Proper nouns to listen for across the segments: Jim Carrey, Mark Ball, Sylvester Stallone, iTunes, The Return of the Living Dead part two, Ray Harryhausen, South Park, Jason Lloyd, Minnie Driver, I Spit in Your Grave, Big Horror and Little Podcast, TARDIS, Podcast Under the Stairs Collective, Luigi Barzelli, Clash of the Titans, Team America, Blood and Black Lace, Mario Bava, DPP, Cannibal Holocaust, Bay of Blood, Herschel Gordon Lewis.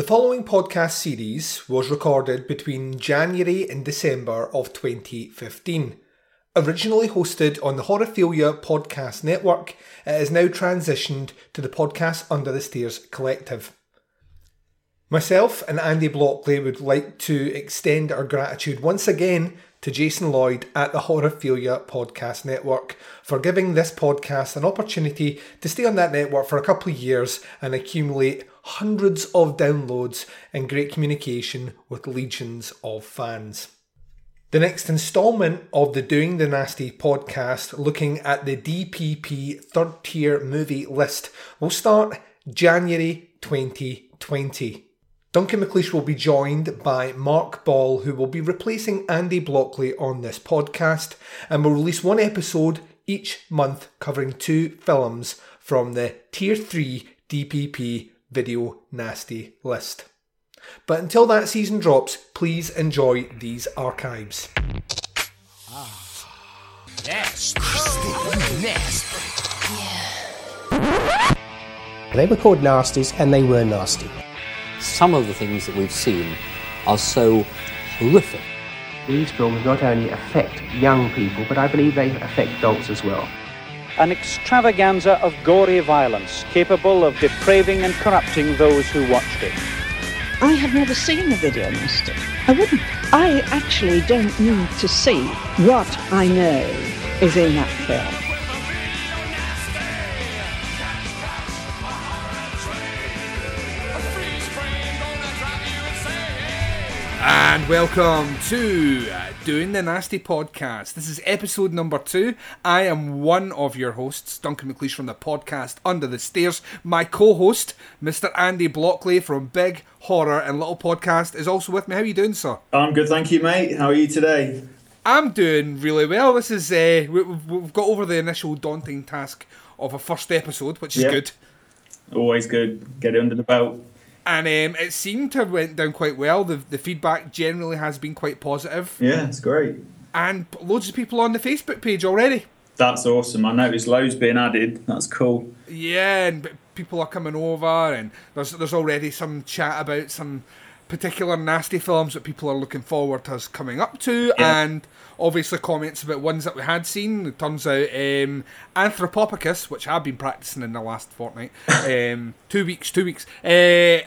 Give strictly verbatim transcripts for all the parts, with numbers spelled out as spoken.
The following podcast series was recorded between January and December of twenty fifteen. Originally hosted on the Horrorphilia Podcast Network, it is now transitioned to the Podcast Under the Stairs Collective. Myself and Andy Blockley would like to extend our gratitude once again to Jason Lloyd at the Horrorphilia Podcast Network for giving this podcast an opportunity to stay on that network for a couple of years and accumulate hundreds of downloads and great communication with legions of fans. The next instalment of the Doing the Nasty podcast, looking at the D P P third tier movie list, will start January twenty twenty. Duncan McLeish will be joined by Mark Ball, who will be replacing Andy Blockley on this podcast, and will release one episode each month covering two films from the Tier three D P P Video Nasty list. But until that season drops, please enjoy these archives. Ah. Nasty. Nasty. Yeah. They were called nasties and they were nasty. Some of the things that we've seen are so horrific. These films not only affect young people, but I believe they affect adults as well. An extravaganza of gory violence, capable of depraving and corrupting those who watched it. I have never seen the video nasty. I wouldn't. I actually don't need to see what I know is in that film. And welcome to Doing the Nasty Podcast. This is episode number two. I am one of your hosts, Duncan McLeish from the Podcast Under the Stairs. My co-host, Mister Andy Blockley from Big Horror and Little Podcast, is also with me. How are you doing, sir? I'm good, thank you, mate. How are you today? I'm doing really well. This is uh, we've got over the initial daunting task of a first episode, which is yep. good. Always good. Get it under the belt. And um, it seemed to have went down quite well. The the feedback generally has been quite positive. Yeah, it's great. And loads of people on the Facebook page already. That's awesome. I noticed loads being added. That's cool. Yeah, and people are coming over, and there's there's already some chat about some particular nasty films that people are looking forward to us coming up to, yeah. and obviously comments about ones that we had seen. It turns out um, Anthropopagus, which I've been practicing in the last fortnight, um, two weeks, two weeks. Uh,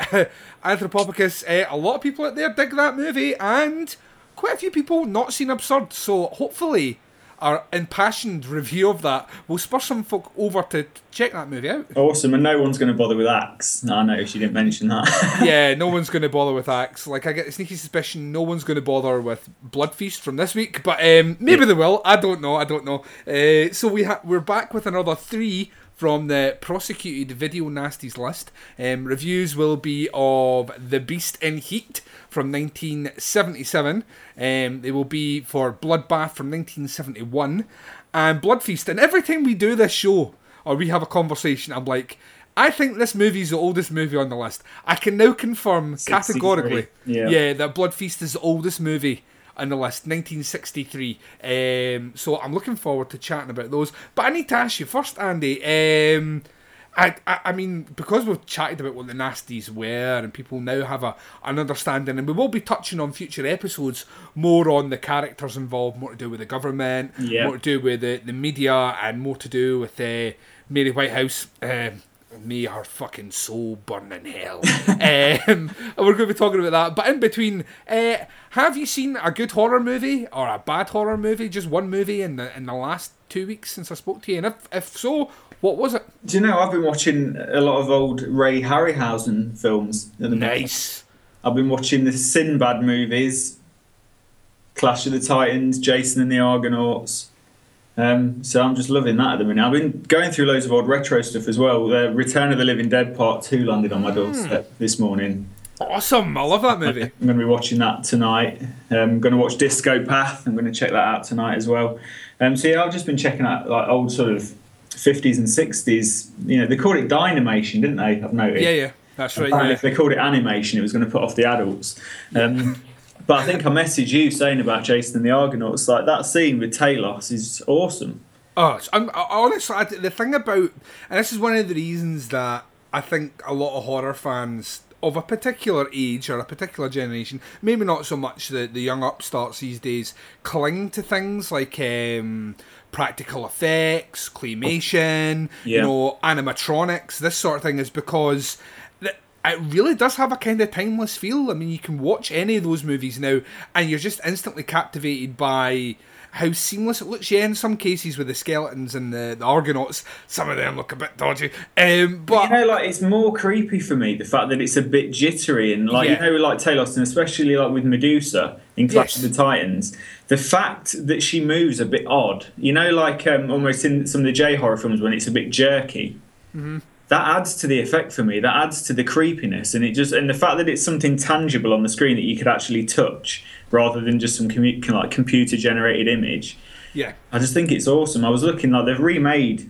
Anthropopagus, uh, a lot of people out there dig that movie, and quite a few people not seen Absurd, so hopefully our impassioned review of that will spur some folk over to check that movie out. Awesome, and no one's going to bother with Axe. No, I noticed you didn't mention that. Yeah, no one's going to bother with Axe. Like, I get a sneaky suspicion no one's going to bother with Blood Feast from this week, but um, maybe yeah. they will. I don't know, I don't know. Uh, so we ha- we're back with another three from the prosecuted Video Nasties list. Um, reviews will be of The Beast in Heat from nineteen seventy-seven. Um, they will be for Bloodbath from nineteen seventy-one and Blood Feast. And every time we do this show or we have a conversation, I'm like, I think this movie's the oldest movie on the list. I can now confirm categorically yeah. yeah, that Blood Feast is the oldest movie on the list, nineteen sixty-three. Um, so I'm looking forward to chatting about those. But I need to ask you first, Andy. Um, I, I I mean, because we've chatted about what the nasties were and people now have a an understanding, and we will be touching on future episodes more on the characters involved, more to do with the government, yeah. more to do with the, the media, and more to do with uh, Mary Whitehouse. Um, May her fucking soul burn in hell. um, and we're going to be talking about that. But in between, uh, have you seen a good horror movie or a bad horror movie? Just one movie in the in the last two weeks since I spoke to you. And if if so, what was it? Do you know, I've been watching a lot of old Ray Harryhausen films. At the nice. Moment. I've been watching the Sinbad movies, Clash of the Titans, Jason and the Argonauts. Um, so I'm just loving that at the minute. I've been going through loads of old retro stuff as well. The Return of the Living Dead Part two landed on my doorstep mm. this morning. Awesome, I love that movie. I'm going to be watching that tonight. I'm going to watch Disco Path. I'm going to check that out tonight as well. Um, so yeah, I've just been checking out like old sort of fifties and sixties. You know, they called it Dynamation, didn't they? I've noticed. Yeah, yeah, that's right. Yeah. If they called it animation, it was going to put off the adults. Um, But I think I messaged you saying about Jason and the Argonauts, like that scene with Talos is awesome. Oh, I'm, honestly, I, the thing about, and this is one of the reasons that I think a lot of horror fans of a particular age or a particular generation, maybe not so much the, the young upstarts these days, cling to things like um, practical effects, claymation, yeah. you know, animatronics, this sort of thing, is because it really does have a kind of timeless feel. I mean, you can watch any of those movies now and you're just instantly captivated by how seamless it looks. Yeah, in some cases with the skeletons and the, the Argonauts, some of them look a bit dodgy. Um, but you know, like, it's more creepy for me, the fact that it's a bit jittery, and like, yeah. you know, like Talos, and especially like with Medusa in Clash yes. of the Titans, the fact that she moves a bit odd, you know, like um, almost in some of the J-horror films when it's a bit jerky, mm-hmm. that adds to the effect for me, that adds to the creepiness, and it just, and the fact that it's something tangible on the screen that you could actually touch, rather than just some commu- like computer-generated image. Yeah. I just think it's awesome. I was looking, like, they've remade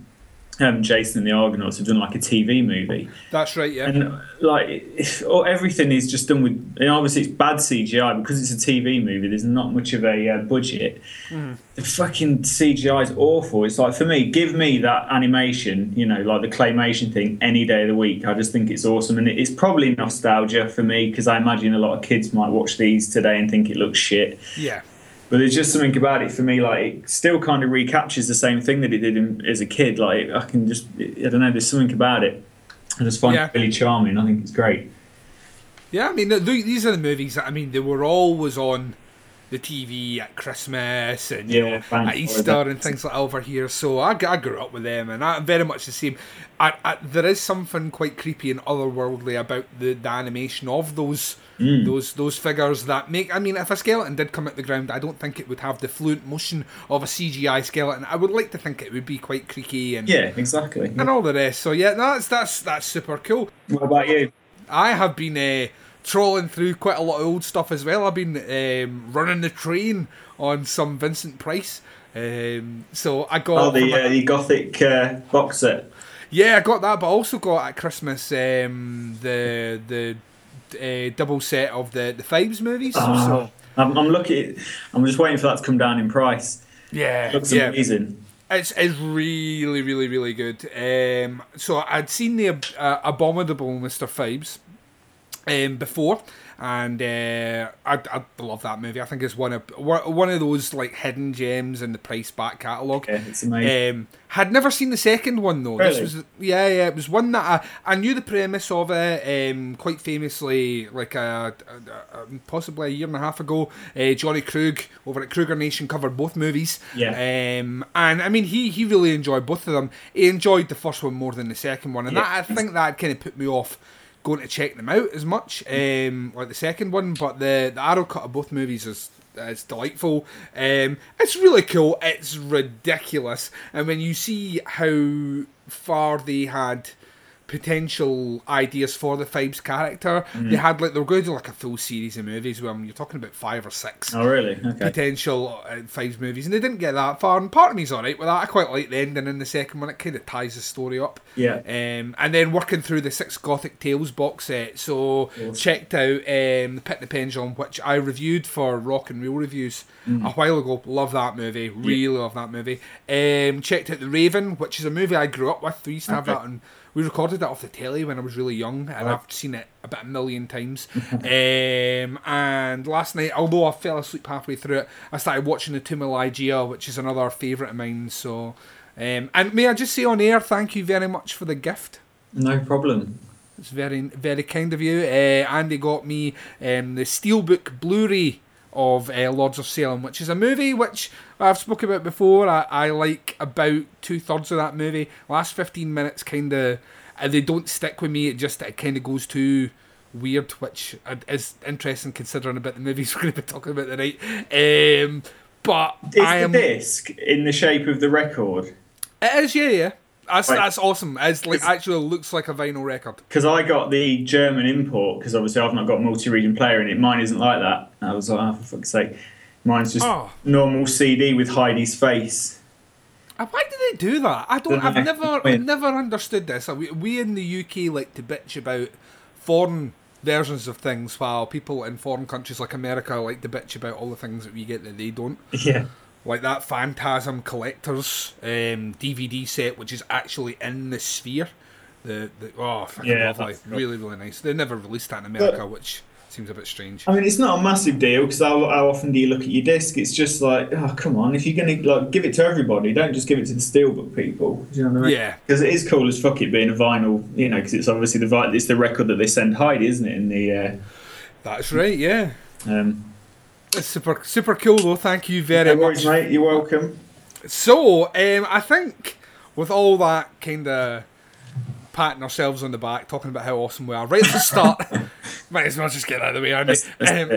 um, Jason and the Argonauts, have done, like, a T V movie. That's right, yeah. And, like, if, or everything is just done with... And obviously, it's bad C G I, because it's a T V movie, there's not much of a uh, budget. Mm. The fucking C G I is awful. It's like, for me, give me that animation, you know, like the claymation thing, any day of the week. I just think it's awesome. And it's probably nostalgia for me, because I imagine a lot of kids might watch these today and think it looks shit. Yeah. But there's just something about it for me, like, it still kind of recaptures the same thing that it did in, as a kid. Like, I can just, I don't know, there's something about it. I just find yeah. it really charming. I think it's great. Yeah, I mean, these are the movies that, I mean, they were always on the T V at Christmas and you yeah, know, at Easter and things like that over here. So I, I grew up with them, and I'm very much the same. I, I, there is something quite creepy and otherworldly about the, the animation of those mm. those those figures that make... I mean, if a skeleton did come at the ground, I don't think it would have the fluent motion of a C G I skeleton. I would like to think it would be quite creaky and yeah, exactly, and yeah. all the rest. So yeah, that's that's that's super cool. What about you? I have been a... Uh, trolling through quite a lot of old stuff as well. I've been um, running the train on some Vincent Price. Um, so I got... Oh, the, uh, the Gothic uh, box set. Yeah, I got that, but I also got at Christmas um, the the uh, double set of the, the Fives movies. Oh, so. I'm, I'm looking... I'm just waiting for that to come down in price. Yeah. It looks yeah. amazing. It's, it's really, really, really good. Um, so I'd seen the uh, Abominable Mister Fives Um, before, and uh, I, I love that movie. I think it's one of one of those like hidden gems in the Price back catalogue. Yeah, it's amazing. Um, had never seen the second one though. Really? This was yeah, yeah. It was one that I, I knew the premise of it. Um, quite famously, like a, a, a, possibly a year and a half ago, uh, Johnny Krug over at Kruger Nation covered both movies. Yeah. Um, and I mean, he he really enjoyed both of them. He enjoyed the first one more than the second one, and yeah. that I think that kind of put me off going to check them out as much, um, like the second one, but the, the arrow cut of both movies is is delightful. Um, it's really cool. It's ridiculous. And when you see how far they had potential ideas for the Fives character, mm. they had like they were going to do like a full series of movies where I mean, you're talking about five or six. Oh, really? Okay. Potential uh, Fives movies, and they didn't get that far. And part of me's all right with that. I quite like the ending in the second one. It kind of ties the story up. Yeah. Um, and then working through the Six Gothic Tales box set, so awesome. Checked out um, The Pit and the Pendulum, which I reviewed for Rock and Reel Reviews mm. a while ago. Love that movie. Really yeah. love that movie. Um, checked out The Raven, which is a movie I grew up with. We used to have okay. that on. We recorded that off the telly when I was really young, and oh. I've seen it about a million times. um, and last night, although I fell asleep halfway through it, I started watching The Tomb of Ligeia, which is another favourite of mine. So, um, and may I just say on air, thank you very much for the gift. No problem. It's very, very kind of you. Uh, Andy got me um, the Steelbook Blu-ray of uh, Lords of Salem, which is a movie which I've spoken about before. I, I like about two thirds of that movie. Last fifteen minutes kind of uh, they don't stick with me. It just it kind of goes too weird, which is interesting considering about the movies we're going to be talking about tonight. Um, but is I am, the disc in the shape of the record? It is, yeah, yeah. That's, like, that's awesome. It's like, actually looks like a vinyl record. Because I got the German import, because obviously I've not got a multi-region player in it. Mine isn't like that. And I was like, oh, for fuck's sake. Mine's just oh. normal C D with Heidi's face. Why do they do that? I don't. I've never, I've never understood this. We, we in the U K like to bitch about foreign versions of things, while people in foreign countries like America like to bitch about all the things that we get that they don't. Yeah. Like that Phantasm Collectors um, D V D set, which is actually in the Sphere. The, the oh, fucking yeah, lovely, really, really nice. They never released that in America, but, which seems a bit strange. I mean, it's not a massive deal because how, how often do you look at your disc? It's just like, oh, come on, if you're gonna like give it to everybody, don't just give it to the Steelbook people. Do you know what I mean? Yeah, because it is cool as fuck it being a vinyl, you know, because it's obviously the it's the record that they send Heidi, isn't it? In the uh, that's right, yeah. Um, it's super super cool though. Thank you very no worries, much, mate. You're welcome. So, um, I think with all that kind of patting ourselves on the back, talking about how awesome we are right at the start. Might as well just get out of the way, Andy. Um,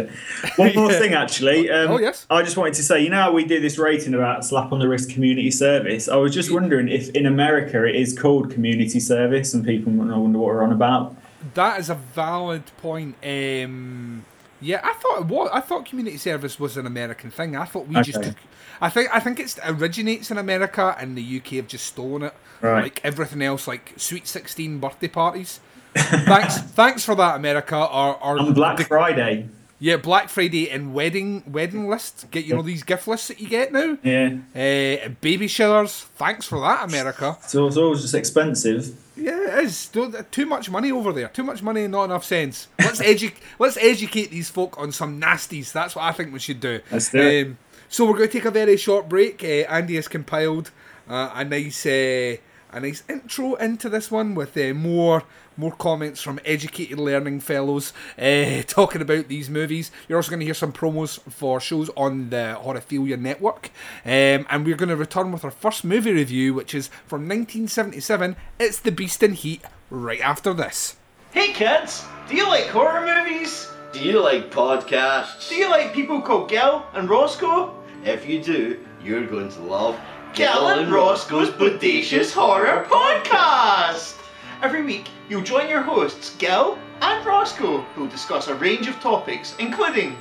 One more yeah. thing, actually. Um, oh, yes. I just wanted to say, you know how we do this rating about slap on the wrist community service? I was just wondering if in America it is called community service and people wonder what we're on about. That is a valid point. Um, yeah, I thought it was, I thought community service was an American thing. I thought we okay. just took... I think I think it's, it originates in America and the U K have just stolen it. Right. Like everything else, like Sweet sixteen birthday parties. Thanks thanks for that, America. Or, or on Black the, Friday. Yeah, Black Friday and wedding wedding lists. Get you know these gift lists that you get now. Yeah. Uh, baby showers. Thanks for that, America. So it's always just expensive. Yeah, it is. Too much money over there. Too much money and not enough sense. Let's, edu- let's educate these folk on some nasties. That's what I think we should do. Let's do it. Um, So we're going to take a very short break. Uh, Andy has compiled uh, a nice, uh, a nice intro into this one with uh, more, more comments from educated learning fellows uh, talking about these movies. You're also going to hear some promos for shows on the Horrorphilia Network, um, and we're going to return with our first movie review, which is from nineteen seventy-seven. It's The Beast in Heat. Right after this. Hey kids, do you like horror movies? Do you like podcasts? Do you like people called Gil and Roscoe? If you do, you're going to love Gil, Gil and Roscoe's Bodacious Horror Podcast! Every week, you'll join your hosts Gil and Roscoe, who'll discuss a range of topics including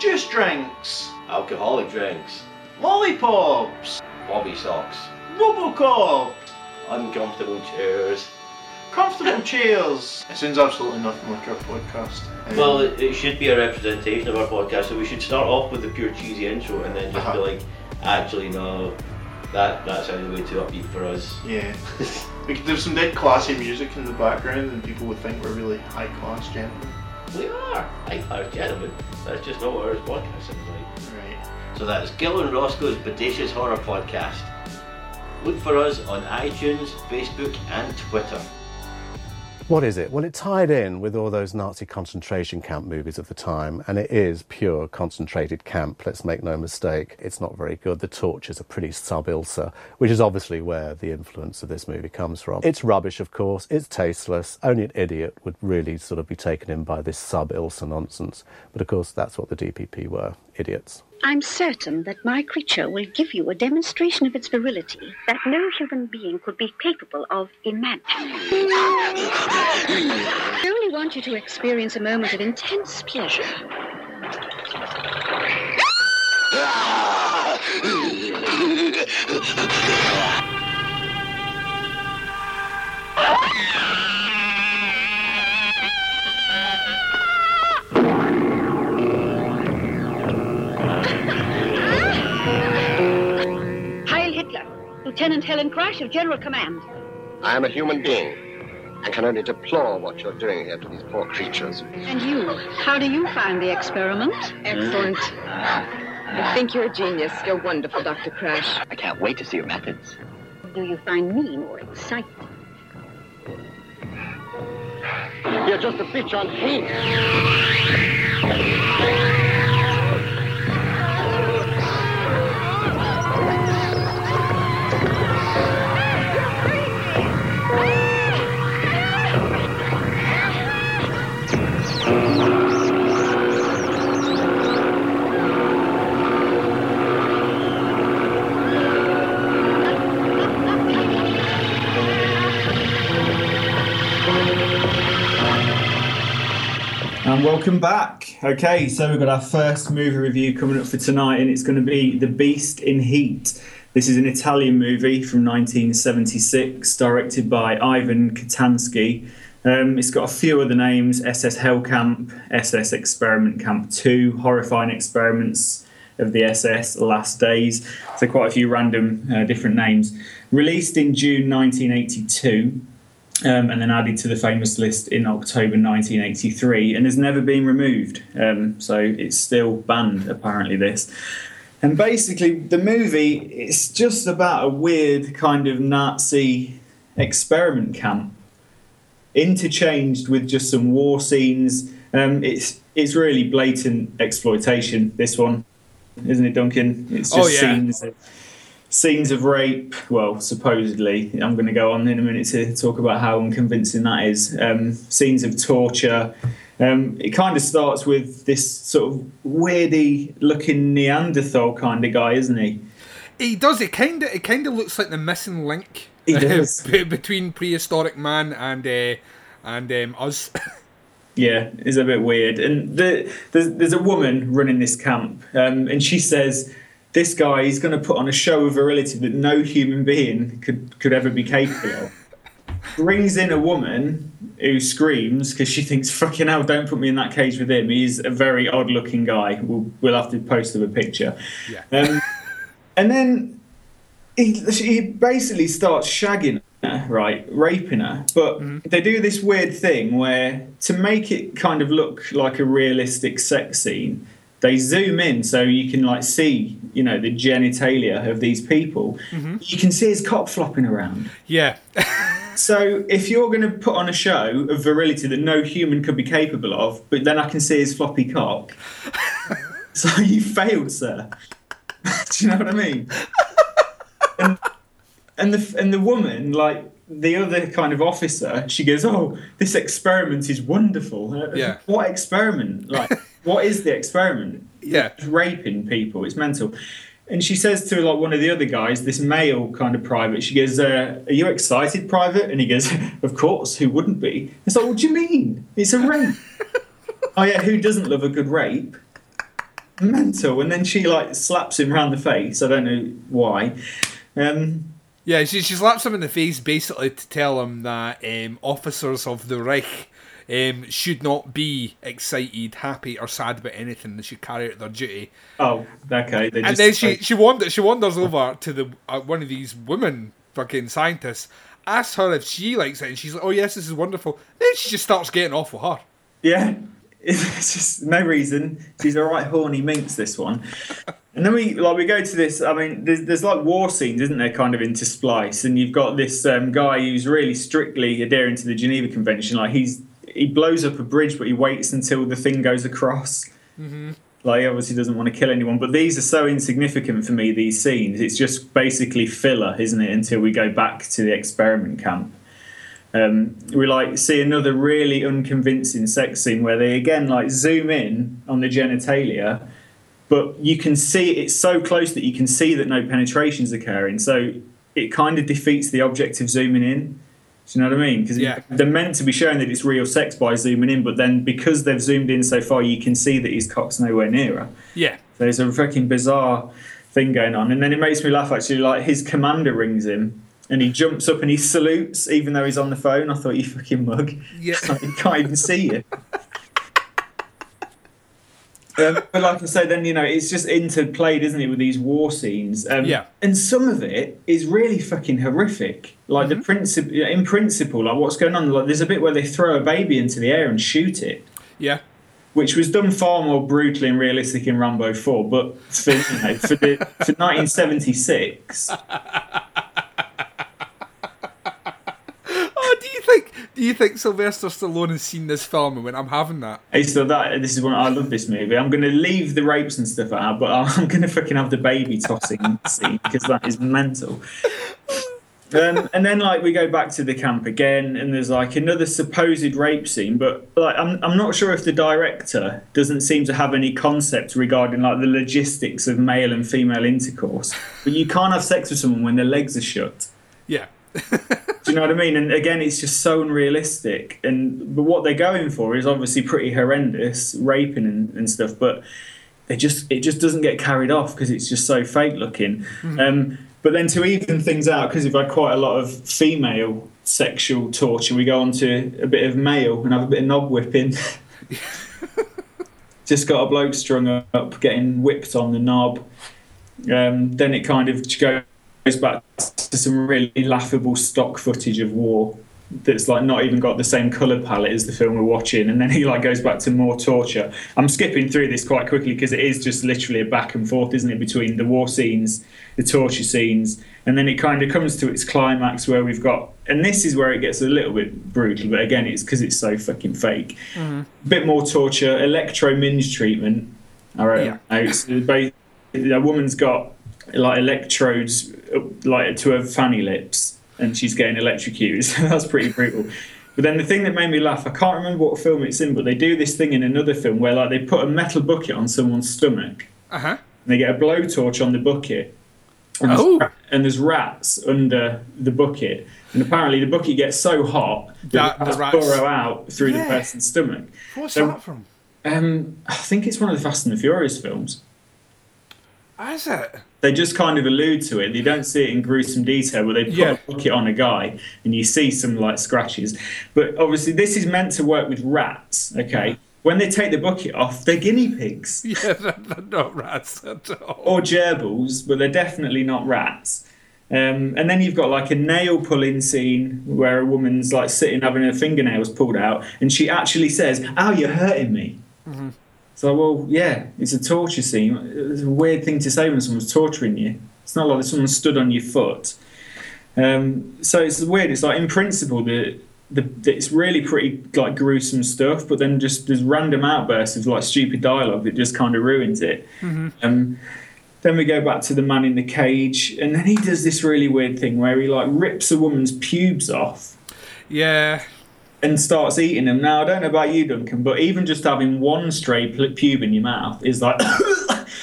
juice drinks, alcoholic drinks, lollipops, bobby socks, Robocop, uncomfortable chairs, comfortable chairs. It sounds absolutely nothing like our podcast. Um, well, it, it should be a representation of our podcast, so we should start off with the pure cheesy intro and then just uh-huh. be like, actually, no, that that sounded way too upbeat for us. Yeah. Like, there's some dead classy music in the background, and people would think we're really high class gentlemen. We are high class gentlemen. That's just not what our podcast sounds like. Right. So that's Gil and Roscoe's Bodacious Horror Podcast. Look for us on iTunes, Facebook, and Twitter. What is it? Well, it tied in with all those Nazi concentration camp movies of the time, and it is pure concentrated camp, let's make no mistake. It's not very good. The tortures are pretty sub-ilsa, which is obviously where the influence of this movie comes from. It's rubbish, of course. It's tasteless. Only an idiot would really sort of be taken in by this sub-ilsa nonsense. But, of course, that's what the D P P were. Idiots. I'm certain that my creature will give you a demonstration of its virility that no human being could be capable of imagining. I only want you to experience a moment of intense pleasure. Lieutenant Helen Kreisch of General Command. I am a human being and can only deplore what you're doing here to these poor creatures. And you, how do you find the experiment? Excellent. I think you're a genius. You're wonderful, Doctor Kreisch. I can't wait to see your methods. Do you find me more exciting? You're just a bitch on heat. And welcome back. Okay, so we've got our first movie review coming up for tonight, and it's going to be The Beast in Heat. This is an Italian movie from nineteen seventy-six, directed by Ivan Katansky. Um, it's got a few other names: S S Hellcamp, S S Experiment Camp two, Horrifying Experiments of the S S, Last Days. So quite a few random uh, different names. Released in June nineteen eighty-two. um, and then added to the famous list in October nineteen eighty-three, and has never been removed. Um, so it's still banned, apparently, this. And basically, the movie, it's just about a weird kind of Nazi experiment camp, interchanged with just some war scenes. Um, it's it's really blatant exploitation, this one, isn't it, Duncan? It's just oh, yeah. scenes, of, scenes of rape. Well, supposedly, I'm going to go on in a minute to talk about how unconvincing that is. Um, scenes of torture. Um, it kind of starts with this sort of weirdy-looking Neanderthal kind of guy, isn't he? He does. It kind of it kind of looks like the missing link. He does. Between prehistoric man and uh, and um, us. Yeah, it's a bit weird. And the, there's, there's a woman running this camp, um, and she says, this guy, he's going to put on a show of virility that no human being could, could ever be capable of. Brings in a woman who screams because she thinks, fucking hell, don't put me in that cage with him. He's a very odd-looking guy. We'll, we'll have to post him a picture. Yeah. Um, and then he, he basically starts shagging her, right, raping her. But mm-hmm. they do this weird thing where, to make it kind of look like a realistic sex scene, they zoom in so you can, like, see, you know, the genitalia of these people. Mm-hmm. You can see his cock flopping around. Yeah. So if you're going to put on a show of virility that no human could be capable of, but then I can see his floppy cock, so you failed, sir. Do you know what I mean? And, and the and the woman, like the other kind of officer, she goes, "Oh, this experiment is wonderful." Yeah. What experiment? Like, what is the experiment? Yeah. It's raping people. It's mental. And she says to, like, one of the other guys, this male kind of private, she goes, uh, are you excited, private? And he goes, of course, who wouldn't be? It's like, what do you mean? It's a rape. Oh, yeah, who doesn't love a good rape? Mental. And then she, like, slaps him round the face. I don't know why. Um, yeah, she, she slaps him in the face basically to tell him that um, officers of the Reich Um, should not be excited, happy, or sad about anything. They should carry out their duty. Oh, okay. They just, and then she she wanders, she wanders over to the uh, one of these women fucking scientists, asks her if she likes it, and she's like, oh yes, this is wonderful. Then she just starts getting off with her. Yeah. It's just no reason. She's a right horny minx, this one. And then we like we go to this, I mean, there's, there's like war scenes, isn't there, kind of intersplice, and you've got this um, guy who's really strictly adhering to the Geneva Convention. Like, he's He blows up a bridge, but he waits until the thing goes across. Mm-hmm. Like, he obviously doesn't want to kill anyone. But these are so insignificant for me, these scenes. It's just basically filler, isn't it, until we go back to the experiment camp. Um, we, like, see another really unconvincing sex scene where they, again, like, zoom in on the genitalia. But you can see it's so close that you can see that no penetration's occurring. So it kind of defeats the object of zooming in. Do you know what I mean? Because yeah. they're meant to be showing that it's real sex by zooming in, but then because they've zoomed in so far, you can see that his cock's nowhere nearer. Yeah. There's a fucking bizarre thing going on. And then it makes me laugh, actually. Like, his commander rings him, and he jumps up and he salutes, even though he's on the phone. I thought, you fucking mug. Yeah. Like, he can't even see you. Um, but like I say, then, you know, it's just interplayed, isn't it, with these war scenes. Um, yeah. And some of it is really fucking horrific. Like, mm-hmm. the principle, in principle, like, what's going on? Like, there's a bit where they throw a baby into the air and shoot it. Yeah. Which was done far more brutally and realistic in Rambo four, but for, you know, for, the, for nineteen seventy-six. Do you think Sylvester Stallone has seen this film and went, I'm having that? Hey, so that this is one I love this movie. I'm going to leave the rapes and stuff out, but I'm going to fucking have the baby tossing scene because that is mental. Um, and then, like, we go back to the camp again, and there's, like, another supposed rape scene, but, like, I'm I'm not sure if the director doesn't seem to have any concept regarding, like, the logistics of male and female intercourse. But you can't have sex with someone when their legs are shut. Yeah. Do you know what I mean? And again, it's just so unrealistic. And but what they're going for is obviously pretty horrendous, raping and, and stuff. But they just it just doesn't get carried off because it's just so fake looking. Mm-hmm. Um, but then to even things out, because we've had quite a lot of female sexual torture, we go on to a bit of male and have a bit of knob whipping. Just got a bloke strung up, getting whipped on the knob. Um, then it kind of goes back to some really laughable stock footage of war. that's like not even got the same color palette as the film we're watching, and then he like goes back to more torture. I'm skipping through this quite quickly because it is just literally a back and forth, isn't it, between the war scenes, the torture scenes, and then it kind of comes to its climax where we've got, and this is where it gets a little bit brutal, but again it's because it's so fucking fake. Mm. A bit more torture, electrominge treatment. All right, yeah. A woman's got like electrodes like to her fanny lips, and she's getting electrocuted. So that's pretty brutal. But then the thing that made me laugh, I can't remember what film it's in, but they do this thing in another film where like they put a metal bucket on someone's stomach. Uh-huh. And they get a blowtorch on the bucket. And there's, oh. and there's rats under the bucket. And apparently the bucket gets so hot that, that the rats burrow out through yeah. the person's stomach. What's so, that from? Um, I think it's one of the Fast and the Furious films. Is it? They just kind of allude to it. They don't see it in gruesome detail, but they put yeah. a bucket on a guy and you see some like scratches. But obviously this is meant to work with rats, okay? Yeah. When they take the bucket off, they're guinea pigs. Yeah, they're, they're not rats at all. Or gerbils, but they're definitely not rats. Um, and then you've got like a nail pulling scene where a woman's like sitting having her fingernails pulled out, and she actually says, "Oh, you're hurting me." Mm-hmm. So, well, yeah, it's a torture scene. It's a weird thing to say when someone's torturing you. It's not like someone stood on your foot. Um, so it's weird. It's like, in principle, the, the, the, it's really pretty like gruesome stuff, but then just there's random outbursts of like stupid dialogue that just kind of ruins it. Mm-hmm. Um, then we go back to the man in the cage, and then he does this really weird thing where he like rips a woman's pubes off. Yeah. And starts eating them. Now, I don't know about you, Duncan, but even just having one stray pube in your mouth is like,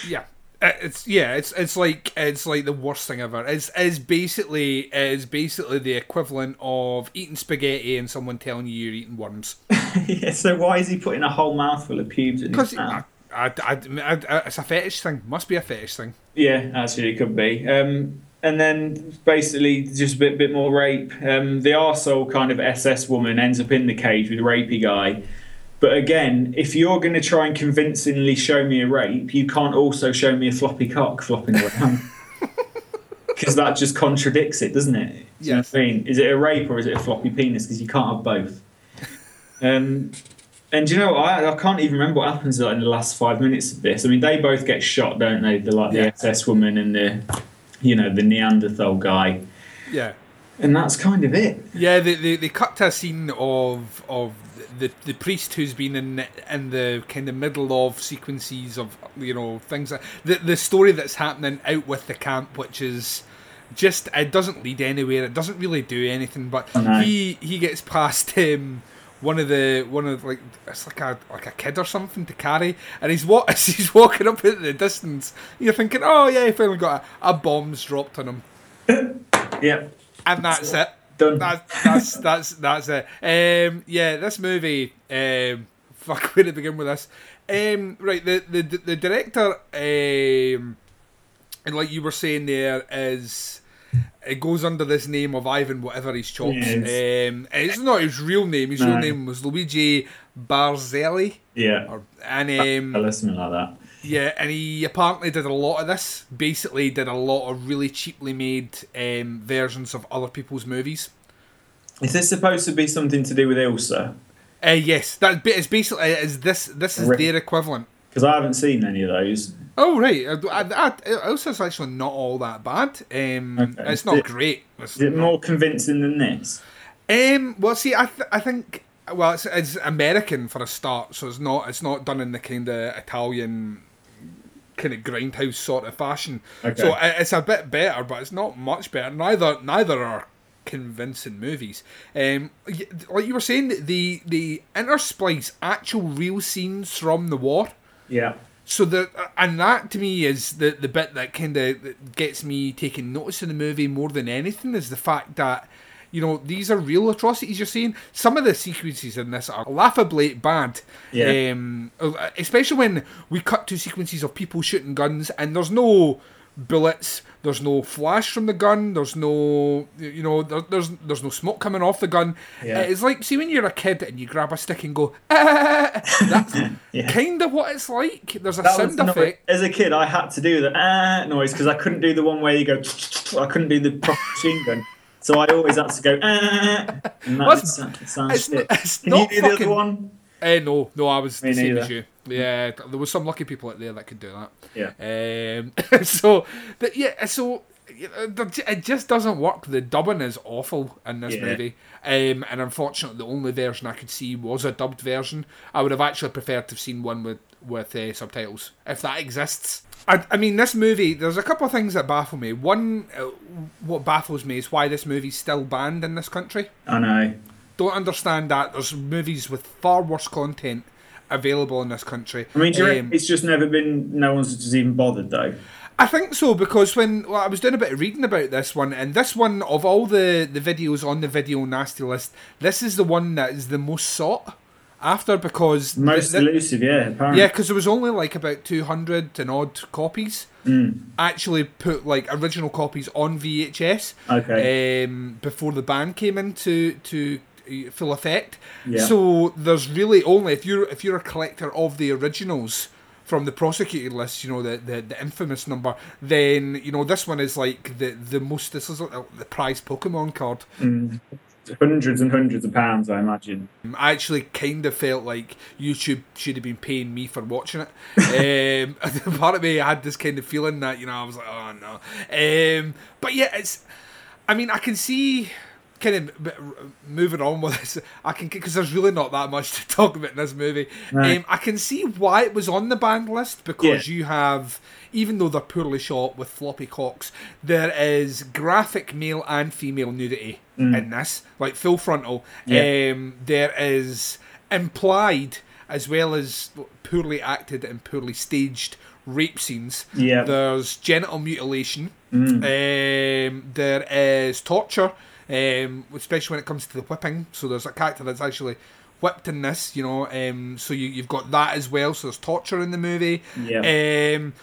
yeah, it's yeah, it's it's like it's like the worst thing ever. It's it's basically it's basically the equivalent of eating spaghetti and someone telling you you're eating worms. Yeah. So why is he putting a whole mouthful of pubes in his mouth? I, I, I, I, it's a fetish thing. Must be a fetish thing. Yeah, actually, it could be. Um, And then basically just a bit bit more rape. Um, the arsehole kind of S S woman ends up in the cage with a rapey guy. But again, if you're going to try and convincingly show me a rape, you can't also show me a floppy cock flopping around. Because that just contradicts it, doesn't it? Do yes. you know what I mean? Is it a rape or is it a floppy penis? Because you can't have both. Um, and do you know what? I, I can't even remember what happens like in the last five minutes of this. I mean, they both get shot, don't they? The, like, the yeah. S S woman and the... you know, the Neanderthal guy. Yeah. And that's kind of it. Yeah, they, they, they cut to a scene of of the the priest who's been in in the kind of middle of sequences of, you know, things. That, the, the story that's happening out with the camp, which is just, it doesn't lead anywhere. It doesn't really do anything. But oh, no. he, he gets past him. One of the one of like it's like a like a kid or something to carry, and he's what he's walking up into the distance. You're thinking, oh yeah, he finally got a, a bomb's dropped on him. Yep, and that's, that's it. Done. That's that's that's that's it. Um, yeah, this movie. Um, fuck, where to begin with this? Um, right, the the the director. Um, and like you were saying, there is. It goes under this name of Ivan, whatever his chops. Yes. Um, it's not his real name. His no. real name was Luigi Barzelli. Yeah. Or, and um, something like that. Yeah, and he apparently did a lot of this. Basically, did a lot of really cheaply made um, versions of other people's movies. Is this supposed to be something to do with Ilsa? Uh, yes, that is basically is this. This is really? Their equivalent. Because I haven't seen any of those. Oh, right. Elsa's actually not all that bad. Um, okay. It's not is it, great. It's is it not... more convincing than this? Um, well, see, I th- I think... Well, it's, it's American for a start, so it's not it's not done in the kind of Italian kind of grindhouse sort of fashion. Okay. So it's a bit better, but it's not much better. Neither neither are convincing movies. Um, like you were saying, the the intersplice actual real scenes from the war. Yeah. So the and that to me is the, the bit that kind of gets me taking notice of the movie more than anything is the fact that, you know, these are real atrocities you're seeing. Some of the sequences in this are laughably bad. Yeah. Um, especially when we cut to sequences of people shooting guns and there's no bullets, there's no flash from the gun, there's no, you know, there, there's there's no smoke coming off the gun. Yeah. It's like, see when you're a kid and you grab a stick and go, ah, that's yeah. kind of what it's like. There's a that sound was, effect. No, as a kid, I had to do the ah noise because I couldn't do the one where you go, I couldn't do the proper machine gun. So I always had to go, ah, and that sounds sound shit. It's Can not you do fucking, the other one? Uh, no, no, I was Me the same neither. as you. Yeah, there was some lucky people out there that could do that. Yeah. Um, so, the, yeah, so it just doesn't work. The dubbing is awful in this yeah. movie. Um, and unfortunately, the only version I could see was a dubbed version. I would have actually preferred to have seen one with, with uh, subtitles, if that exists. I, I mean, this movie, there's a couple of things that baffle me. One, uh, what baffles me is why this movie's still banned in this country. I know. Don't understand that. There's movies with far worse content available in this country. I mean, do you um, reckon it's just never been, no one's just even bothered though? I think so, because when well, I was doing a bit of reading about this one, and this one, of all the, the videos on the Video Nasty list, this is the one that is the most sought after, because... Most the, the, elusive, yeah, apparently. Yeah, because there was only like about two hundred and odd copies. Mm. Actually put like original copies on V H S okay. um, before the ban came into to full effect. Yeah. So there's really only, if you're, if you're a collector of the originals... from the prosecuted list, you know, the, the, the infamous number, then, you know, this one is like the, the most, this is like the prized Pokemon card. Mm. Hundreds and hundreds of pounds, I imagine. I actually kind of felt like YouTube should have been paying me for watching it. um, part of me, I had this kind of feeling that, you know, I was like, oh no. Um, but yeah, it's, I mean, I can see... Kind of moving on with this, I can because there's really not that much to talk about in this movie. Right. Um, I can see why it was on the banned list because yeah. you have, even though they're poorly shot with floppy cocks, there is graphic male and female nudity mm. in this, like full frontal. Yeah. Um, there is implied as well as poorly acted and poorly staged rape scenes. Yeah. There's genital mutilation. Mm. Um, there is torture. Um, especially when it comes to the whipping. So there's a character that's actually whipped in this, you know. Um, so you, you've got that as well. So there's torture in the movie. Yeah. Um,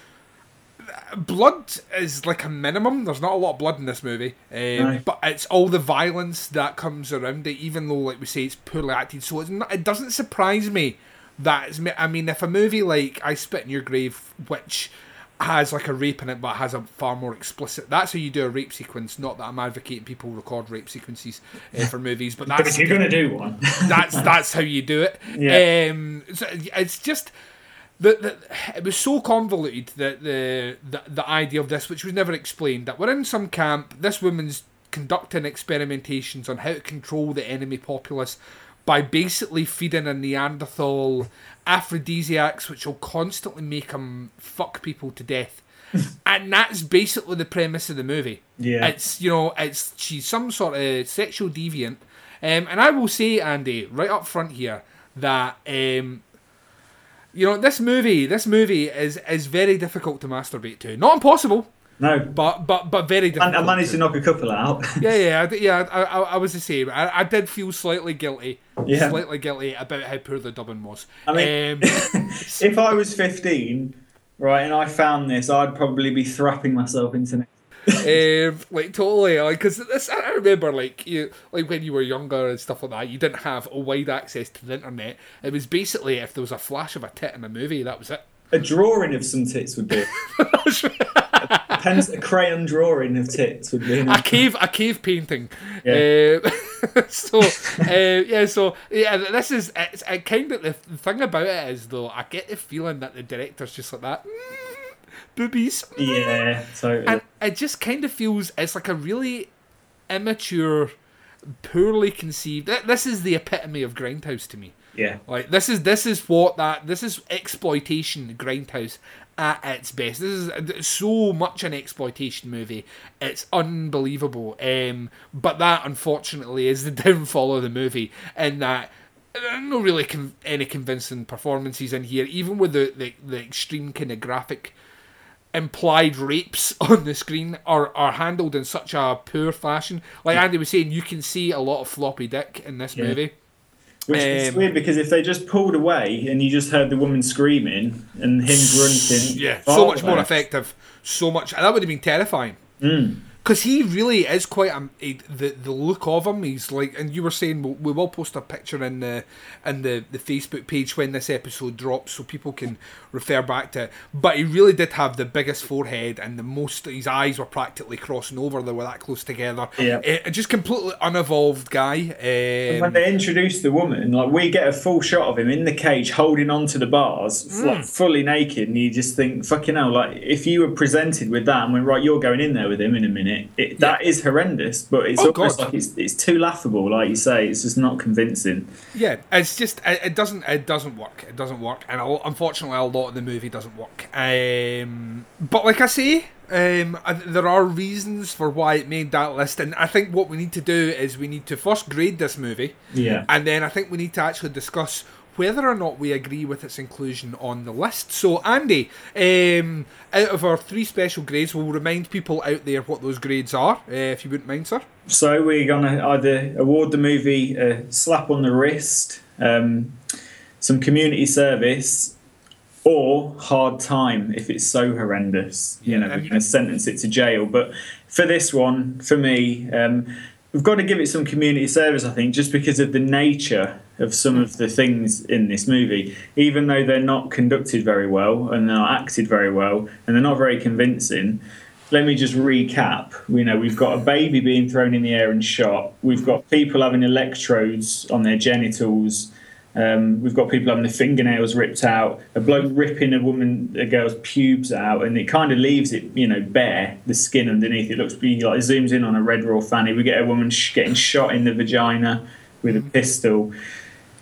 blood is like a minimum. There's not a lot of blood in this movie. Um, no. But it's all the violence that comes around it, even though, like we say, it's poorly acted. So it's not, it doesn't surprise me that it's... I mean, if a movie like I Spit in Your Grave, which... has like a rape in it, but has a far more explicit. That's how you do a rape sequence. Not that I'm advocating people record rape sequences uh, for movies, but that's if you're gonna do one. that's that's how you do it. Yeah. Um, so it's just that it was so convoluted that the, the the idea of this, which was never explained, that we're in some camp. This woman's conducting experimentations on how to control the enemy populace by basically feeding a Neanderthal aphrodisiacs, which will constantly make him fuck people to death. And that's basically the premise of the movie. Yeah. It's, you know, it's she's some sort of sexual deviant. Um, and I will say, Andy, right up front here, that, um, you know, this movie, this movie is, is very difficult to masturbate to. Not impossible. No, but but but very difficult. I managed to knock a couple out. yeah, yeah, yeah. I, I, I was the same. I, I did feel slightly guilty, yeah. slightly guilty about how poor the dubbing was. I mean, um, if I was fifteen, right, and I found this, I'd probably be thrapping myself into it. um, like totally, like because I remember, like you, like when you were younger and stuff like that, you didn't have a wide access to the internet. It was basically if there was a flash of a tit in a movie, that was it. A drawing of some tits would be. a, pens, a crayon drawing of tits would be. A cave, a cave painting. Yeah. Uh, so uh, yeah, so yeah, this is it's it kind of the thing about it is though. I get the feeling that the director's just like that. Mm, boobies. Mm. Yeah, totally. And it just kind of feels it's like a really immature, poorly conceived. This is the epitome of Grindhouse to me. Yeah, like this is this is what that this is exploitation Grindhouse at its best. This is it's so much an exploitation movie, it's unbelievable. Um, but that unfortunately is the downfall of the movie, in that there are no really con- any convincing performances in here, even with the the, the extreme kind of graphic implied rapes on the screen are, are handled in such a poor fashion. Like Andy was saying, you can see a lot of floppy dick in this yeah. movie. Which is um, weird because if they just pulled away and you just heard the woman screaming and him grunting, yeah, so much more effective, so much that would have been terrifying. Mm. Because he really is quite a, a, the the look of him. He's like, and you were saying we'll, we will post a picture in the in the, the Facebook page when this episode drops, so people can refer back to it. But he really did have the biggest forehead and the most. His eyes were practically crossing over; they were that close together. Yeah, uh, just completely unevolved guy. Um, and when they introduced the woman, like we get a full shot of him in the cage holding onto the bars, mm. like fully naked, and you just think, fucking hell! Like if you were presented with that and went, right, you're going in there with him in a minute. It, it, that yeah. is horrendous, but it's oh, almost God. like it's, it's too laughable. Like you say, it's just not convincing. Yeah, it's just it, it doesn't it doesn't work. It doesn't work, and I'll, unfortunately, a lot of the movie doesn't work. Um, but like I say, um, I, there are reasons for why it made that list, and I think what we need to do is we need to first grade this movie, yeah, and then I think we need to actually discuss whether or not we agree with its inclusion on the list. So, Andy, um, out of our three special grades, we'll remind people out there what those grades are, uh, if you wouldn't mind, sir. So, we're going to either award the movie a slap on the wrist, um, some community service, or hard time if it's so horrendous. You know, we're going to sentence it to jail. But for this one, for me, um, we've got to give it some community service, I think, just because of the nature of some of the things in this movie. Even though they're not conducted very well and they're not acted very well and they're not very convincing, let me just recap. You know, we've got a baby being thrown in the air and shot. We've got people having electrodes on their genitals. Um, we've got people having their fingernails ripped out, a bloke ripping a woman, a girl's pubes out, and it kind of leaves it, you know, bare, the skin underneath. It looks like it zooms in on a red raw fanny. We get a woman sh- getting shot in the vagina with a pistol.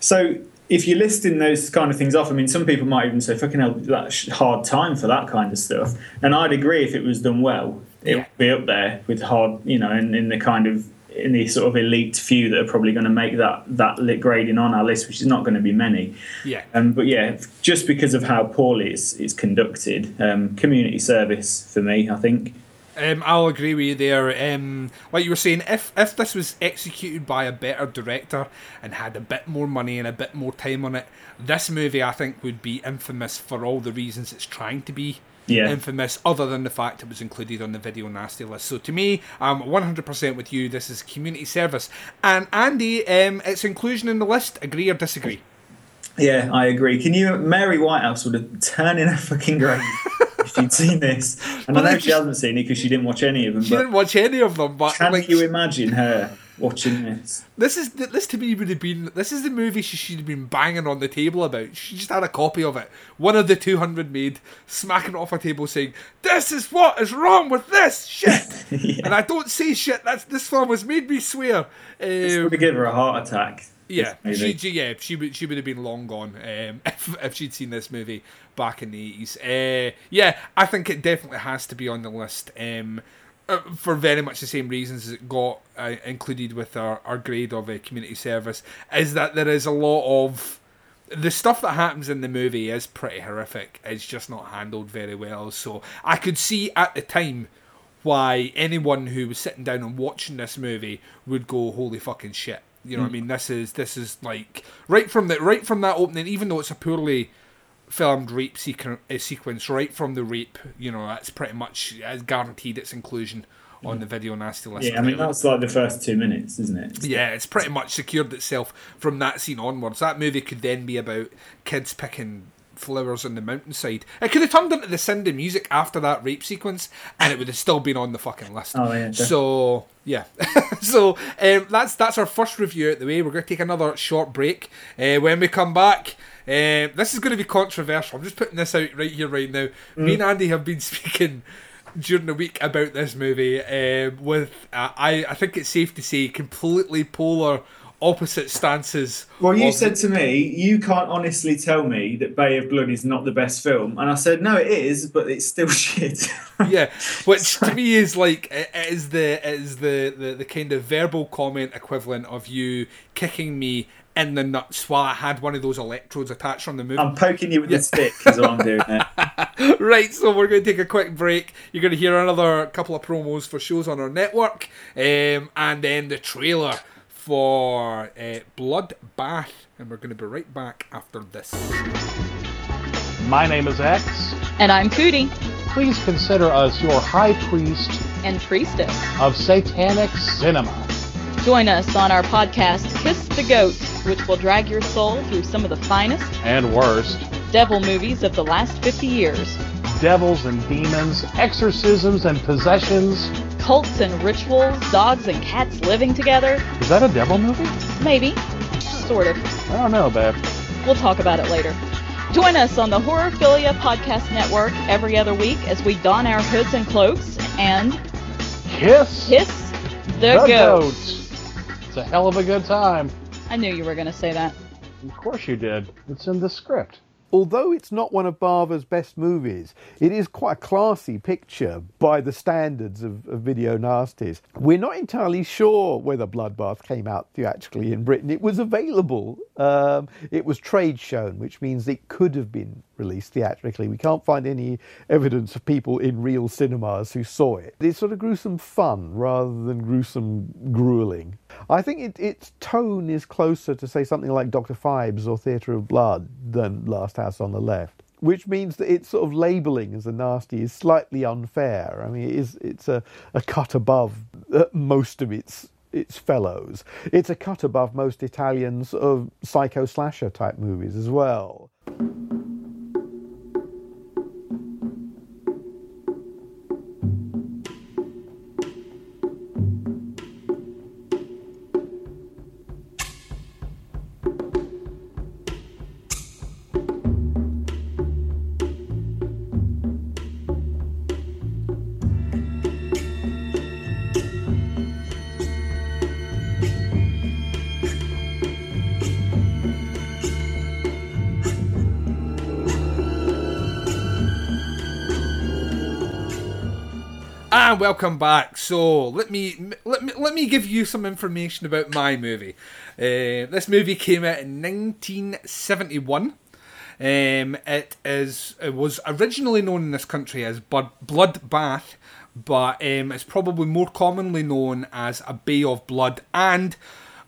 So if you're listing those kind of things off, I mean, some people might even say, fucking hell, that's hard time for that kind of stuff. And I'd agree if it was done well, it would be up there with hard, you know, in, in the kind of, in the sort of elite few that are probably going to make that that lit grading on our list, which is not going to be many. Yeah. Um, but yeah, just because of how poorly it's, it's conducted, um, community service for me, I think. Um, I'll agree with you there. Um, like you were saying, if if this was executed by a better director and had a bit more money and a bit more time on it, this movie, I think, would be infamous for all the reasons it's trying to be yeah. infamous, other than the fact it was included on the Video Nasty list. So to me, I'm one hundred percent with you. This is community service. And Andy, um, its inclusion in the list, agree or disagree? Yeah, I agree. Can you... Mary Whitehouse would have turned in a fucking grave. If you'd seen this, and but I know she hasn't seen it because she didn't watch any of them. She but didn't watch any of them. But can like, you imagine her watching this? This is this to me would have been this is the movie she should have been banging on the table about. She just had a copy of it, one of the two hundred made, smacking it off a table, saying, "This is what is wrong with this shit." yeah. And I don't say shit. That's this film has made me swear. It's um, going to give her a heart attack. Yeah, she, she yeah she would she would have been long gone um, if if she'd seen this movie back in the eighties. Uh, yeah, I think it definitely has to be on the list um, for very much the same reasons as it got uh, included with our, our grade of uh, community service. Is that there is a lot of the stuff that happens in the movie is pretty horrific. It's just not handled very well. So I could see at the time why anyone who was sitting down and watching this movie would go, "Holy fucking shit." You know what I mean? This is this is like right from the right from that opening. Even though it's a poorly filmed rape sequ- sequence, right from the rape, you know, that's pretty much it's guaranteed its inclusion on the Video Nasty list. Yeah, I mean that's like the first two minutes, isn't it? It's yeah, it's pretty much secured itself from that scene onwards. That movie could then be about kids picking flowers on the mountainside. It could have turned into the Cindy music after that rape sequence and it would have still been on the fucking list. Oh, yeah, so yeah so um, that's that's our first review out the way. We're going to take another short break. Uh, when we come back, uh, this is going to be controversial. I'm just putting this out right here right now. mm. Me and Andy have been speaking during the week about this movie uh, with uh, I, I think it's safe to say completely polar opposite stances. Well, you said to me, you can't honestly tell me that Bay of Blood is not the best film, and I said, no, it is, but it's still shit. Yeah, which so. to me is like it is the it is the, the the kind of verbal comment equivalent of you kicking me in the nuts while I had one of those electrodes attached from the movie. I'm poking you with yeah. a stick is what I'm doing there. Right, so we're going to take a quick break. You're going to hear another couple of promos for shows on our network, um, and then the trailer for uh, Bloodbath, and we're going to be right back after this. My name is Axe. And I'm Cootie. Please consider us your high priest and Priestess of Satanic Cinema. Join us on our podcast, Kiss the Goat, which will drag your soul through some of the finest and worst devil movies of the last fifty years. Devils and demons, exorcisms and possessions, cults and rituals, dogs and cats living together. Is that a devil movie? Maybe. Sort of. I don't know, babe. We'll talk about it later. Join us on the Horrorphilia Podcast Network every other week as we don our hoods and cloaks and... Kiss! Kiss the, the goat. goat! It's a hell of a good time. I knew you were going to say that. Of course you did. It's in the script. Although it's not one of Bava's best movies, it is quite a classy picture by the standards of, of video nasties. We're not entirely sure whether Bloodbath came out theatrically in Britain. It was available. Um, it was trade shown, which means it could have been released theatrically. We can't find any evidence of people in real cinemas who saw it. It's sort of gruesome fun rather than gruesome grueling. I think it, its tone is closer to, say, something like Doctor Phibes or Theatre of Blood than Last House on the Left, which means that its sort of labelling as a nasty is slightly unfair. I mean, it is, it's a, a cut above most of its its fellows. It's a cut above most Italians of psycho-slasher type movies as well. And welcome back. So let me let me let me give you some information about my movie. Uh, this movie came out in nineteen seventy-one. Um, it is it was originally known in this country as Bloodbath, but um, it's probably more commonly known as A Bay of Blood. And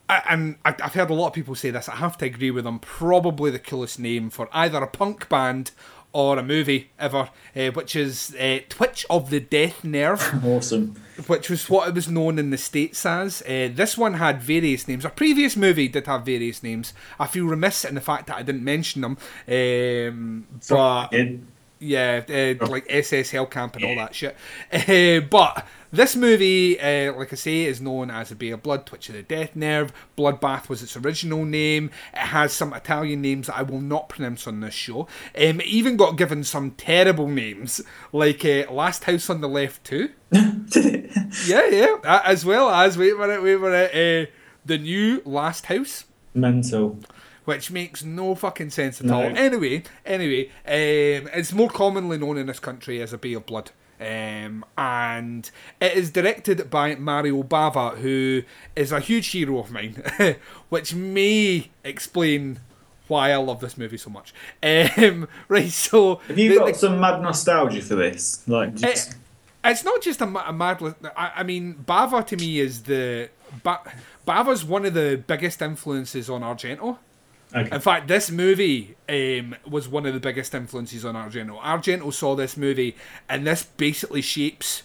and I've heard a lot of people say this. I have to agree with them. Probably the coolest name for either a punk band or a movie ever, uh, which is uh, Twitch of the Death Nerve. Awesome. Which was what it was known in the States as. Uh, this one had various names. Our previous movie did have various names. I feel remiss in the fact that I didn't mention them. Um, but yeah, uh, like S S Hellcamp and all that shit. Uh, but this movie, uh, like I say, is known as A Bay of Blood, Twitch of the Death Nerve. Bloodbath was its original name. It has some Italian names that I will not pronounce on this show. Um, it even got given some terrible names, like uh, Last House on the Left too. yeah, yeah, uh, as well as, wait a minute, wait a minute, uh, The New Last House. Mental. Which makes no fucking sense at no. all. Anyway, anyway, um, it's more commonly known in this country as A Bay of Blood. Um, and it is directed by Mario Bava, who is a huge hero of mine, which may explain why I love this movie so much. Um, right, so... Have you the, got the, some mad nostalgia for this? Like, just... it, it's not just a, a mad... I, I mean, Bava to me is the... Ba, Bava's one of the biggest influences on Argento. Okay. In fact, this movie um, was one of the biggest influences on Argento. Argento saw this movie, and this basically shapes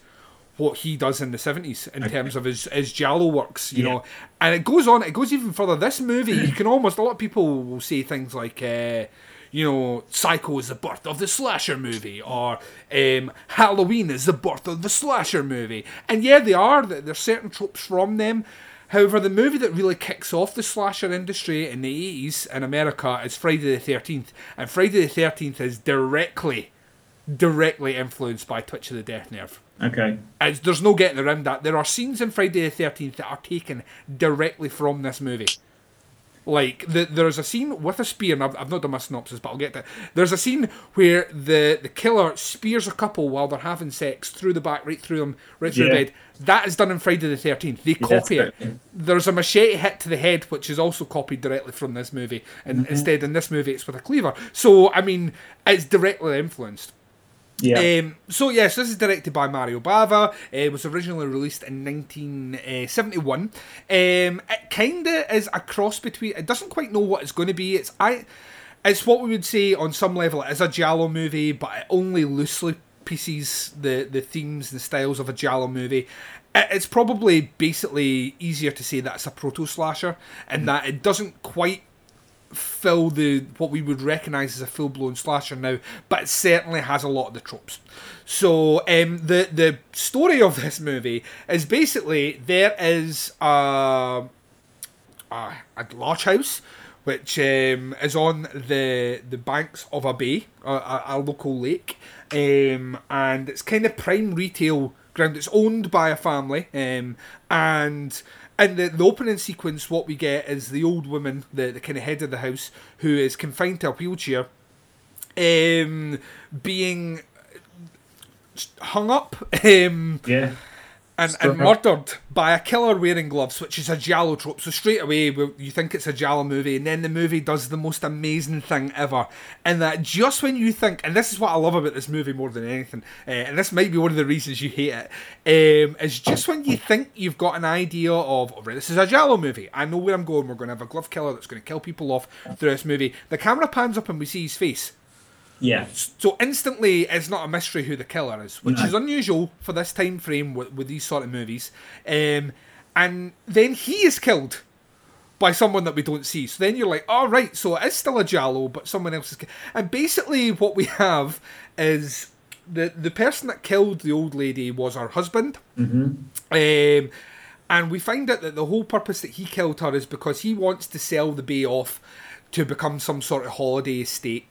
what he does in the seventies in okay. terms of his, his Giallo works, you yeah. know. And it goes on, it goes even further. This movie, you can almost, a lot of people will say things like, uh, you know, Psycho is the birth of the slasher movie, or um, Halloween is the birth of the slasher movie. And yeah, they are, there's certain tropes from them. However, the movie that really kicks off the slasher industry in the eighties in America is Friday the thirteenth. And Friday the thirteenth is directly, directly influenced by Twitch of the Death Nerve. Okay. It's, there's no getting around that. There are scenes in Friday the thirteenth that are taken directly from this movie. Like, the, there's a scene with a spear, and I've, I've not done my synopsis, but I'll get to it. There's a scene where the, the killer spears a couple while they're having sex through the back, right through them, right through yeah. the bed. That is done in Friday the thirteenth. They copy yes. it. There's a machete hit to the head, which is also copied directly from this movie. And mm-hmm. instead, in this movie, it's with a cleaver. So, I mean, it's directly influenced. Yeah. Um, so, yes, yeah, so this is directed by Mario Bava. Uh, it was originally released in nineteen seventy-one. Um, it kind of is a cross between... It doesn't quite know what it's going to be. It's I, it's what we would say on some level. It is a Giallo movie, but it only loosely pieces, the, the themes, the styles of a Giallo movie. It's probably basically easier to say that's a proto-slasher, and mm. that it doesn't quite fill the what we would recognise as a full-blown slasher now, but it certainly has a lot of the tropes. So um, the, the story of this movie is basically there is a, a, a large house which um, is on the the banks of a bay, a, a, a local lake, um, and it's kind of prime retail ground. It's owned by a family, um, and in the, the opening sequence, what we get is the old woman, the, the kind of head of the house, who is confined to a wheelchair, um, being hung up. Um, yeah. And, and murdered by a killer wearing gloves, which is a Giallo trope. So straight away, you think it's a Giallo movie, and then the movie does the most amazing thing ever. And that just when you think, and this is what I love about this movie more than anything, uh, and this might be one of the reasons you hate it, um, is just when you think you've got an idea of, oh, right, this is a Giallo movie, I know where I'm going, we're going to have a glove killer that's going to kill people off through this movie. The camera pans up and we see his face. Yeah. So instantly, it's not a mystery who the killer is, which no. is unusual for this time frame with, with these sort of movies. Um, and then he is killed by someone that we don't see. So then you're like, all oh, right, so it is still a Giallo, but someone else is killed. And basically, what we have is the the person that killed the old lady was her husband. Mm-hmm. Um, and we find out that the whole purpose that he killed her is because he wants to sell the bay off to become some sort of holiday estate.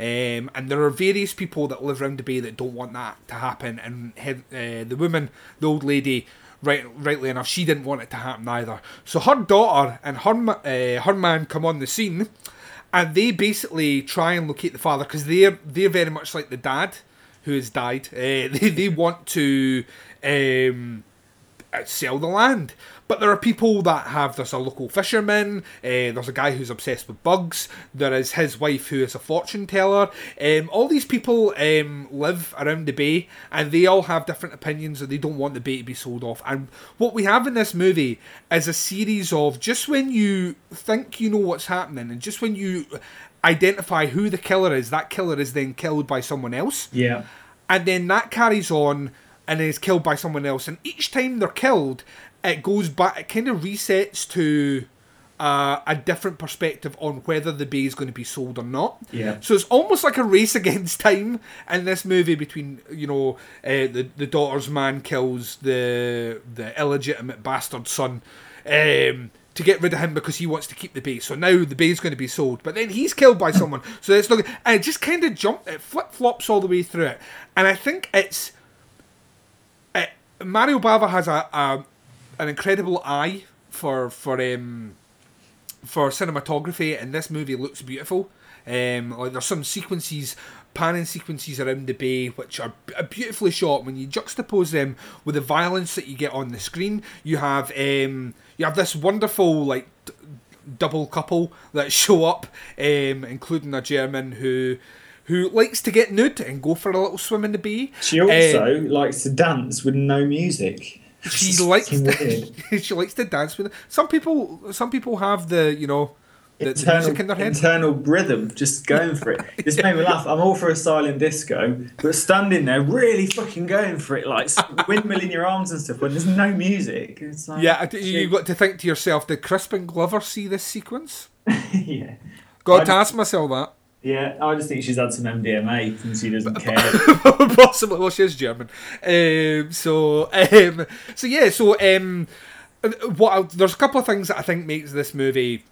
Um, and there are various people that live around the bay that don't want that to happen, and uh, the woman, the old lady, right, rightly enough, she didn't want it to happen either. So her daughter and her uh, her man come on the scene, and they basically try and locate the father, because they're, they're very much like the dad who has died. Uh, they, they want to um, sell the land. But there are people that have, there's a local fisherman, uh, there's a guy who's obsessed with bugs, there is his wife who is a fortune teller. Um, all these people um, live around the bay, and they all have different opinions, and they don't want the bay to be sold off. And what we have in this movie is a series of, just when you think you know what's happening, and just when you identify who the killer is, that killer is then killed by someone else. Yeah. And then that carries on, and is killed by someone else. And each time they're killed, it goes back, it kind of resets to uh, a different perspective on whether the bay is going to be sold or not. Yeah. So it's almost like a race against time in this movie between, you know, uh, the the daughter's man kills the the illegitimate bastard son um, to get rid of him because he wants to keep the bay. So now the bay is going to be sold, but then he's killed by someone. So it's not. And it just kind of jump, it flip flops all the way through it. And I think it's it, Mario Bava has a. a an incredible eye for for um for cinematography, and this movie looks beautiful. Um, like there's some sequences, panning sequences around the bay, which are beautifully shot. When you juxtapose them with the violence that you get on the screen, you have um you have this wonderful like d- double couple that show up, um, including a German who. who likes to get nude and go for a little swim in the bay. She also um, likes to dance with no music. She likes to, she likes to dance with it. Some people some people have the, you know, the, internal, the music in their head. Internal rhythm, just going for it. This yeah. made me laugh. I'm all for a silent disco, but standing there really fucking going for it, like windmilling your arms and stuff when there's no music. It's like, yeah, shit. You've got to think to yourself, did Crispin Glover see this sequence? yeah. Got to ask myself that. Yeah, I just think she's had some M D M A and she doesn't care. Possibly, well, she is German. Um, so, um, so yeah, so um, what? I, there's a couple of things that I think makes this movie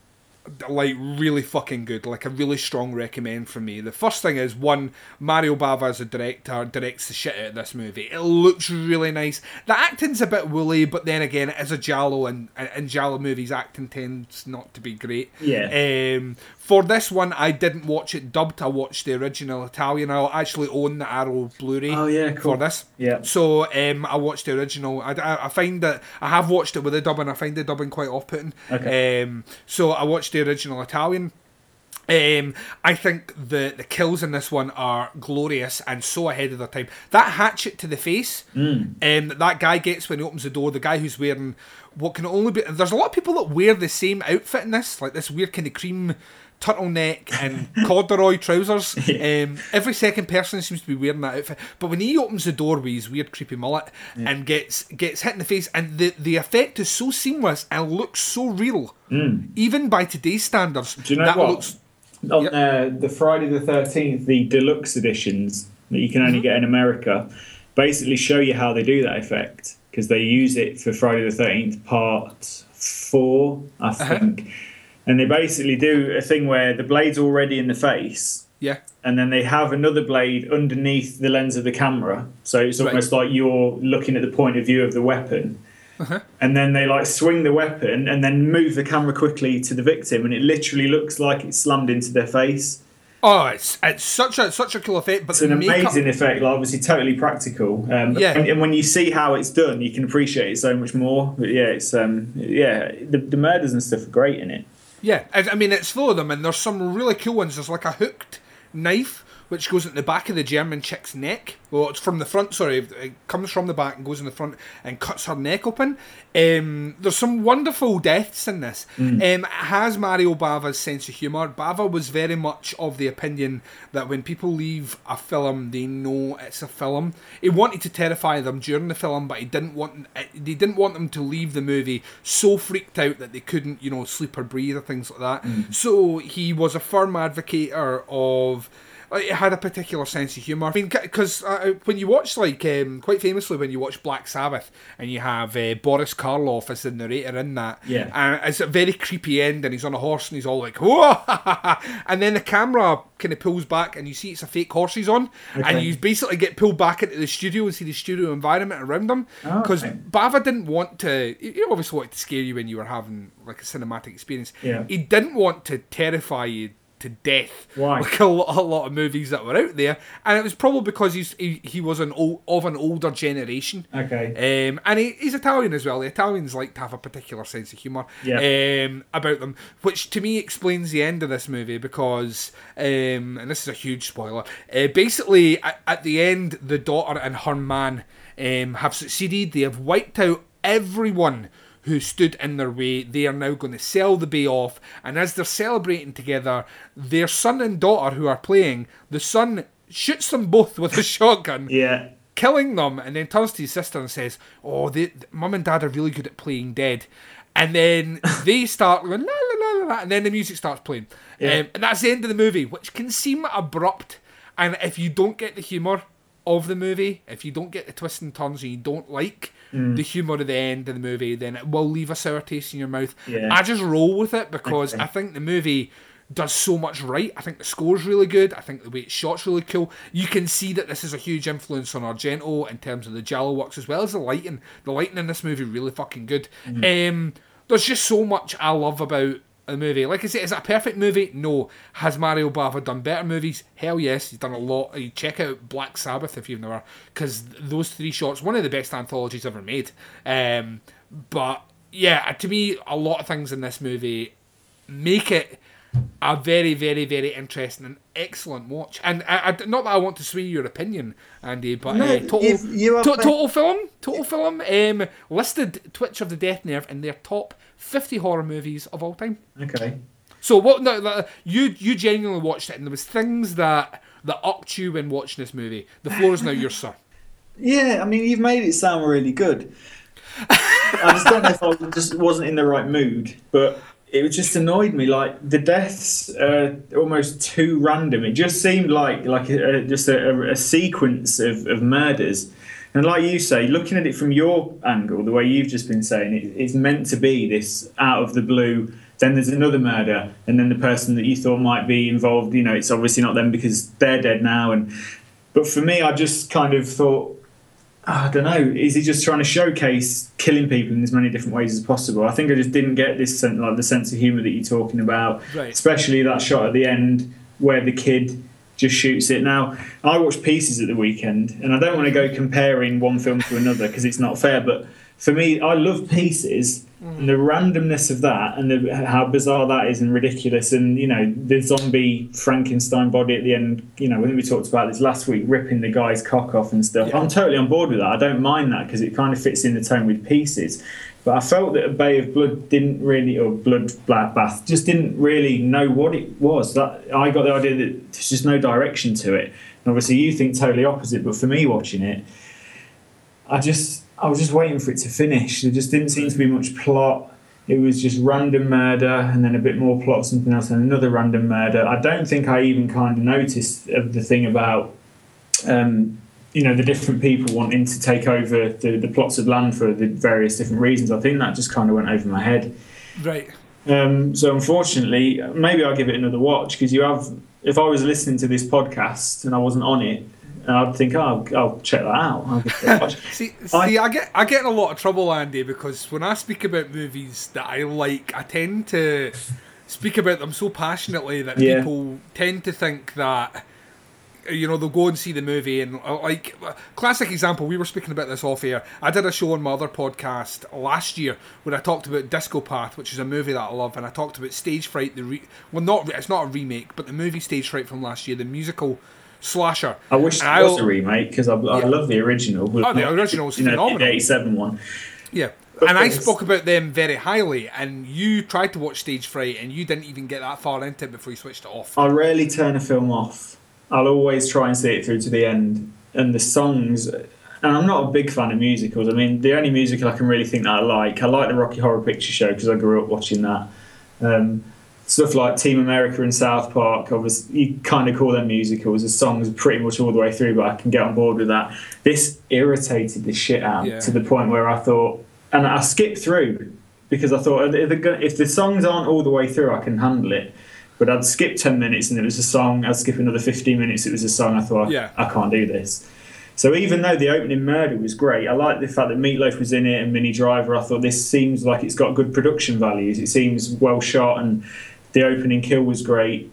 like really fucking good. Like a really strong recommend from me. The first thing is one, Mario Bava as a director directs the shit out of this movie. It looks really nice. The acting's a bit woolly, but then again, it is a Giallo, and in Giallo movies, acting tends not to be great. Yeah. Um, For this one, I didn't watch it dubbed. I watched the original Italian. I actually own the Arrow Blu-ray oh, yeah, cool. for this. Yeah. So um, I watched the original. I, I, I find that I have watched it with the dubbing. I find the dubbing quite off-putting. Okay. Um, so I watched the original Italian. Um, I think the, the kills in this one are glorious and so ahead of their time. That hatchet to the face mm. um, that that guy gets when he opens the door, the guy who's wearing what can only be... There's a lot of people that wear the same outfit in this, like this weird kind of cream turtleneck and corduroy trousers. Yeah. Um, every second person seems to be wearing that outfit. But when he opens the door with his weird creepy mullet yeah. and gets gets hit in the face, and the, the effect is so seamless and looks so real, mm. even by today's standards. Do you know that what? Looks, On yep. uh, the Friday the thirteenth, the deluxe editions that you can only mm-hmm. get in America, basically show you how they do that effect, because they use it for Friday the thirteenth part four, I think. Uh-huh. And they basically do a thing where the blade's already in the face, yeah, and then they have another blade underneath the lens of the camera, so it's almost right. like you're looking at the point of view of the weapon. Uh-huh. And then they like swing the weapon and then move the camera quickly to the victim, and it literally looks like it's slammed into their face. Oh, it's it's such a such a cool effect. But it's an amazing makeup... effect, like, obviously totally practical. Um, yeah. And, and when you see how it's done, you can appreciate it so much more. But yeah, it's um, yeah, the, the murders and stuff are great in it. Yeah, I, I mean it's full of them, and there's some really cool ones. There's like a hooked knife which goes in the back of the German chick's neck. Well, it's from the front, sorry. It comes from the back and goes in the front and cuts her neck open. Um, there's some wonderful deaths in this. Mm. Um, it has Mario Bava's sense of humour. Bava was very much of the opinion that when people leave a film, they know it's a film. He wanted to terrify them during the film, but he didn't want they didn't want them to leave the movie so freaked out that they couldn't, you know, sleep or breathe or things like that. Mm. So he was a firm advocator of... It had a particular sense of humour. I mean, because uh, when you watch, like, um, quite famously, when you watch Black Sabbath and you have uh, Boris Karloff as the narrator in that, yeah, and it's a very creepy end, and he's on a horse and he's all like, whoa! And then the camera kind of pulls back and you see it's a fake horse he's on, okay. and you basically get pulled back into the studio and see the studio environment around him. Because oh, okay. Bava didn't want to, he obviously wanted to scare you when you were having, like, a cinematic experience. Yeah. He didn't want to terrify you to death, Why? like a lot, a lot of movies that were out there, and it was probably because he's, he he was an old, of an older generation. Okay, um, and he, he's Italian as well. The Italians like to have a particular sense of humour yeah. um, about them, which to me explains the end of this movie because, um, and this is a huge spoiler. Uh, basically, at, at the end, the daughter and her man um, have succeeded. They have wiped out everyone who stood in their way. They are now going to sell the bay off, and as they're celebrating together, their son and daughter who are playing, the son shoots them both with a shotgun, yeah, killing them, and then turns to his sister and says, oh, they, mum and dad are really good at playing dead. And then they start going, la, la, la, la, and then the music starts playing. Yeah. Um, and that's the end of the movie, which can seem abrupt, and if you don't get the humour of the movie, if you don't get the twists and turns and you don't like mm. the humour of the end of the movie, then it will leave a sour taste in your mouth. Yeah. I just roll with it because okay. I think the movie does so much right. I think the score's really good. I think the way it's shot's really cool. You can see that this is a huge influence on Argento in terms of the Giallo works as well as the lighting. The lighting in this movie really fucking good. Mm. Um, there's just so much I love about the movie. Like I said, is it a perfect movie? No. Has Mario Bava done better movies? Hell yes, he's done a lot. You check out Black Sabbath if you've never, because those three shots, one of the best anthologies ever made. Um, but yeah, to me, a lot of things in this movie make it a very, very, very interesting and excellent watch. And I, I, not that I want to sway your opinion, Andy, but no, uh, total, you are to, total film, total film, um, listed Twitch of the Death Nerve in their top fifty horror movies of all time. Okay. So what? No, you you genuinely watched it, and there was things that that upped you when watching this movie. The floor is now yours, sir. Yeah, I mean, you've made it sound really good. I just don't know if I just wasn't in the right mood, but it just annoyed me. Like, the deaths are almost too random. It just seemed like like a, just a, a sequence of, of murders. And like you say, looking at it from your angle, the way you've just been saying, it, it's meant to be this out of the blue, then there's another murder, and then the person that you thought might be involved, you know, it's obviously not them because they're dead now. And but for me, I just kind of thought, I don't know, is he just trying to showcase killing people in as many different ways as possible? I think I just didn't get this sense, like the sense of humour that you're talking about, right. especially that shot at the end where the kid just shoots it. Now, I watched Pieces at the weekend, and I don't want to go comparing one film to another because it's not fair, but for me, I love Pieces, mm. and the randomness of that, and the, how bizarre that is and ridiculous, and, you know, the zombie Frankenstein body at the end, you know, when we talked about this last week, ripping the guy's cock off and stuff. Yeah. I'm totally on board with that. I don't mind that, because it kind of fits in the tone with Pieces. But I felt that A Bay of Blood didn't really, or Bloodbath, just didn't really know what it was. That I got the idea that there's just no direction to it. And obviously you think totally opposite, but for me watching it, I just, I was just waiting for it to finish. There just didn't seem to be much plot. It was just random murder and then a bit more plot, something else, and another random murder. I don't think I even kind of noticed the thing about... Um, you know, the different people wanting to take over the, the plots of land for the various different reasons. I think that just kind of went over my head. Right. Um, so unfortunately, maybe I'll give it another watch, because you have, if I was listening to this podcast and I wasn't on it, I'd think, oh, I'll, I'll check that out. I'll give it a watch. see, see I, I, get, I get in a lot of trouble, Andy, because when I speak about movies that I like, I tend to speak about them so passionately that yeah. people tend to think that... You know, they'll go and see the movie, and like, classic example, we were speaking about this off air. I did a show on my other podcast last year where I talked about Disco Path, which is a movie that I love, and I talked about Stage Fright, the re- well, not it's not a remake, but the movie Stage Fright from last year, the musical slasher. I wish it was a remake, because I, I yeah. love the original. Oh, the original is phenomenal. The eighty-seven one. Yeah. But and I spoke about them very highly, and you tried to watch Stage Fright, and you didn't even get that far into it before you switched it off. I rarely turn a film off. I'll always try and see it through to the end. And the songs, and I'm not a big fan of musicals. I mean, the only musical I can really think that I like, I like the Rocky Horror Picture Show because I grew up watching that. Um, stuff like Team America and South Park, obviously, you kind of call them musicals. The songs are pretty much all the way through, but I can get on board with that. This irritated the shit out yeah. to the point where I thought, and I skipped through because I thought, if the songs aren't all the way through, I can handle it. But I'd skip ten minutes and it was a song. I'd skip another fifteen minutes, it was a song. I thought, yeah. I can't do this. So even though the opening murder was great, I liked the fact that Meatloaf was in it and Minnie Driver. I thought this seems like it's got good production values. It seems well shot, and the opening kill was great.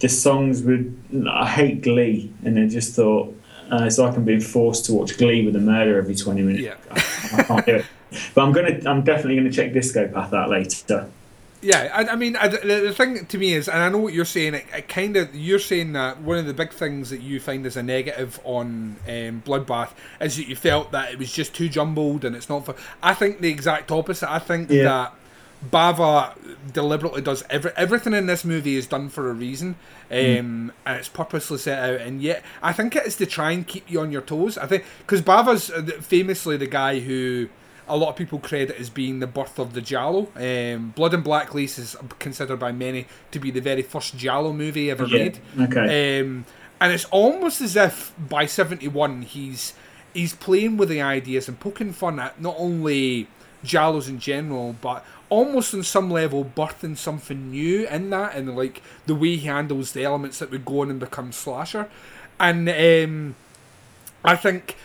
The songs were... I hate Glee. And I just thought, uh, it's like I'm being forced to watch Glee with a murder every twenty minutes. Yeah. I, I can't do it. But I'm gonna, I'm definitely going to check Disco Path out later. Yeah, I, I mean, I, the thing to me is, and I know what you're saying, it, it kind of, you're saying that one of the big things that you find is a negative on um, Bloodbath is that you felt that it was just too jumbled and it's not for... I think the exact opposite. I think yeah. that Bava deliberately does... Every, everything in this movie is done for a reason, um, mm. and it's purposely set out, and yet I think it is to try and keep you on your toes. I think... Because Bava's famously the guy who... a lot of people credit as being the birth of the Giallo. Um, Blood and Black Lace is considered by many to be the very first Giallo movie ever yeah. made. Okay. Um, and it's almost as if by seventy-one he's he's playing with the ideas and poking fun at not only Giallos in general, but almost on some level birthing something new in that, and like the way he handles the elements that would go on and become slasher. And um, I think...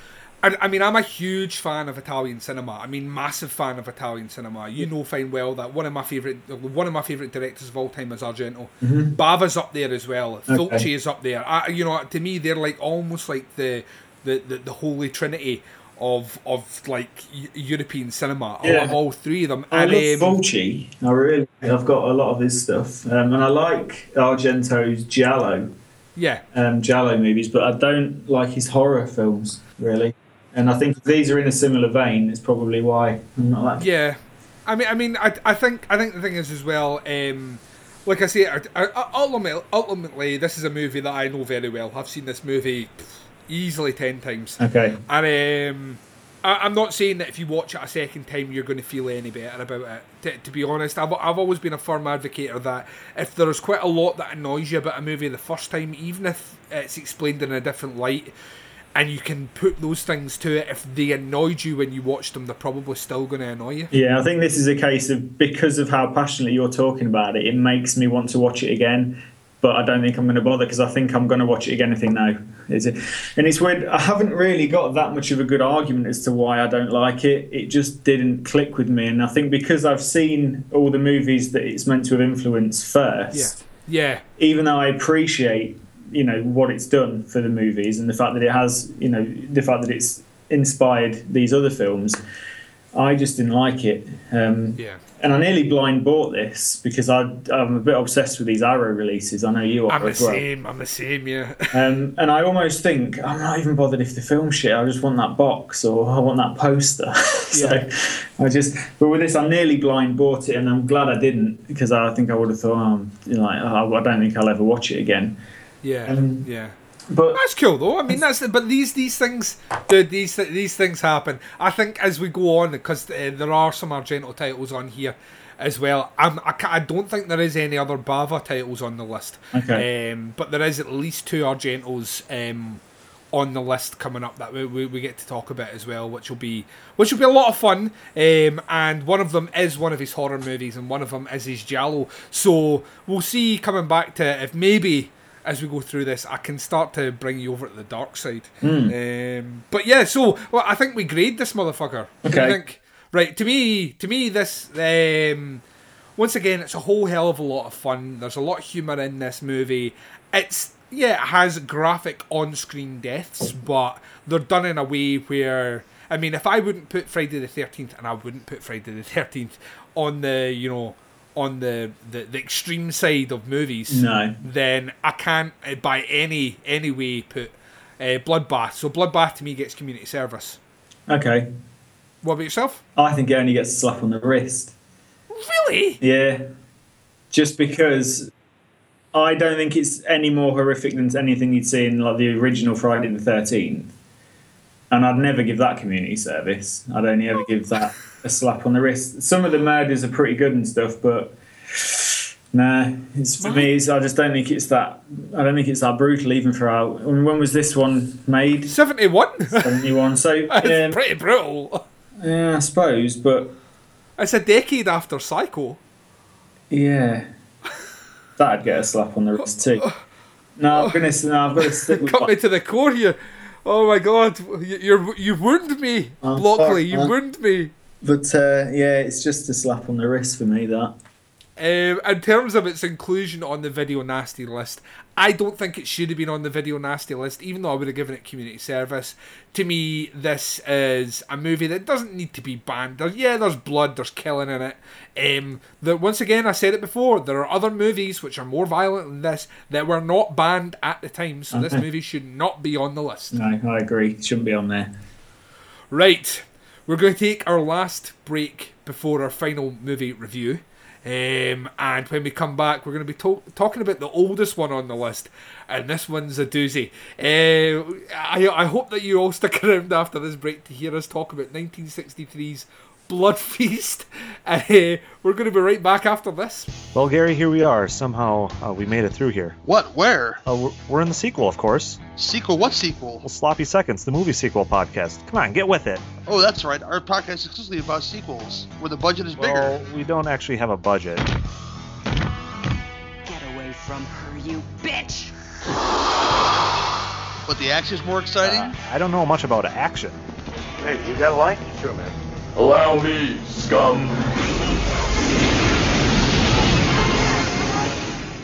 I mean, I'm a huge fan of Italian cinema. I mean, massive fan of Italian cinema. You know fine well that one of my favourite one of my favourite directors of all time is Argento. Mm-hmm. Bava's up there as well. Okay. Fulci is up there. I, you know, to me, they're like almost like the the, the, the holy trinity of of like European cinema. Yeah. Of all three of them. I and, love um, Fulci. I really, I've got a lot of his stuff, um, and I like Argento's Giallo. Yeah. Um, Giallo movies, but I don't like his horror films really. And I think if these are in a similar vein, it's probably why I'm not that. Yeah, I mean, I mean, I, I think, I think the thing is as well. Um, like I say, I, I, ultimately, ultimately, this is a movie that I know very well. I've seen this movie easily ten times. Okay. And um, I, I'm not saying that if you watch it a second time, you're going to feel any better about it. T- to be honest, I've I've always been a firm advocate of that. If there's quite a lot that annoys you about a movie the first time, even if it's explained in a different light. And you can put those things to it. If they annoyed you when you watched them, they're probably still going to annoy you. Yeah, I think this is a case of, because of how passionately you're talking about it, it makes me want to watch it again. But I don't think I'm going to bother, because I think I'm going to watch it again and think, no. Is it? And it's weird. I haven't really got that much of a good argument as to why I don't like it. It just didn't click with me. And I think because I've seen all the movies that it's meant to have influenced first, yeah, yeah. even though I appreciate... you know what it's done for the movies and the fact that it has, you know, the fact that it's inspired these other films, I just didn't like it. Um, yeah. And I nearly blind bought this because I, I'm a bit obsessed with these Arrow releases. I know you are I'm as the well. same. I'm the same, yeah. Um, and I almost think, I'm not even bothered if the film shit. I just want that box or I want that poster. so yeah. I just, but with this, I nearly blind bought it, and I'm glad I didn't, because I think I would have thought, um, you know, like, oh, I don't think I'll ever watch it again. Yeah, um, yeah. But that's cool though. I mean, that's but these these things, dude, these these things happen. I think as we go on, because uh, there are some Argento titles on here as well. I'm, I I don't think there is any other Bava titles on the list. Okay. Um, but there is at least two Argentos um, on the list coming up that we, we we get to talk about as well, which will be which will be a lot of fun. Um, and one of them is one of his horror movies, and one of them is his Giallo. So we'll see. Coming back to if maybe. As we go through this, I can start to bring you over to the dark side. Mm. Um, but yeah, so well, I think we grade this motherfucker. Okay. I think, right, to me, to me, this um, once again, it's a whole hell of a lot of fun. There's a lot of humour in this movie. It's yeah, it has graphic on-screen deaths, but they're done in a way where I mean, if I wouldn't put Friday the thirteenth, and I wouldn't put Friday the thirteenth on the you know. on the, the, the extreme side of movies, no. then I can't uh, by any any way put uh, Bloodbath. So Bloodbath to me gets community service. Okay. What about yourself? I think it only gets a slap on the wrist. Really? Yeah. Just because I don't think it's any more horrific than anything you'd see in like the original Friday the thirteenth. And I'd never give that community service. I'd only ever give that a slap on the wrist. Some of the murders are pretty good and stuff, but nah, it's for me. It's, I just don't think it's that. I don't think it's that brutal, even for our. When was this one made? Seventy-one. Seventy-one. So it's um, pretty brutal. Yeah, I suppose, but it's a decade after Psycho. Yeah, that'd get a slap on the wrist too. No, I'm gonna. No, I've got to stick with. Cut my... me to the core here. Oh my God, you you're, you wound me, I'm Blockley, sorry, you wound me. But uh, yeah, it's just a slap on the wrist for me, that. Um, in terms of its inclusion on the Video Nasty list, I don't think it should have been on the Video Nasty list, even though I would have given it community service. To me, this is a movie that doesn't need to be banned. There's, yeah, there's blood, there's killing in it. Um, the, once again, I said it before, there are other movies which are more violent than this that were not banned at the time, so okay. This movie should not be on the list. No, I agree. It shouldn't be on there. Right. We're going to take our last break before our final movie review. Um, and when we come back, we're going to be to- talking about the oldest one on the list, and this one's a doozy. Uh, I, I hope that you all stick around after this break to hear us talk about nineteen sixty-three's Blood Feast. Uh, we're going to be right back after this. Well, Gary, here we are. Somehow uh, we made it through here. What? Where? Uh, we're, we're in the sequel, of course. Sequel? What sequel? Well, Sloppy Seconds, the movie sequel podcast. Come on, get with it. Oh, that's right. Our podcast is exclusively about sequels, where the budget is bigger. Well, we don't actually have a budget. Get away from her, you bitch! But the action's more exciting? Uh, I don't know much about action. Hey, you got a light? Sure, man. Allow me, scum.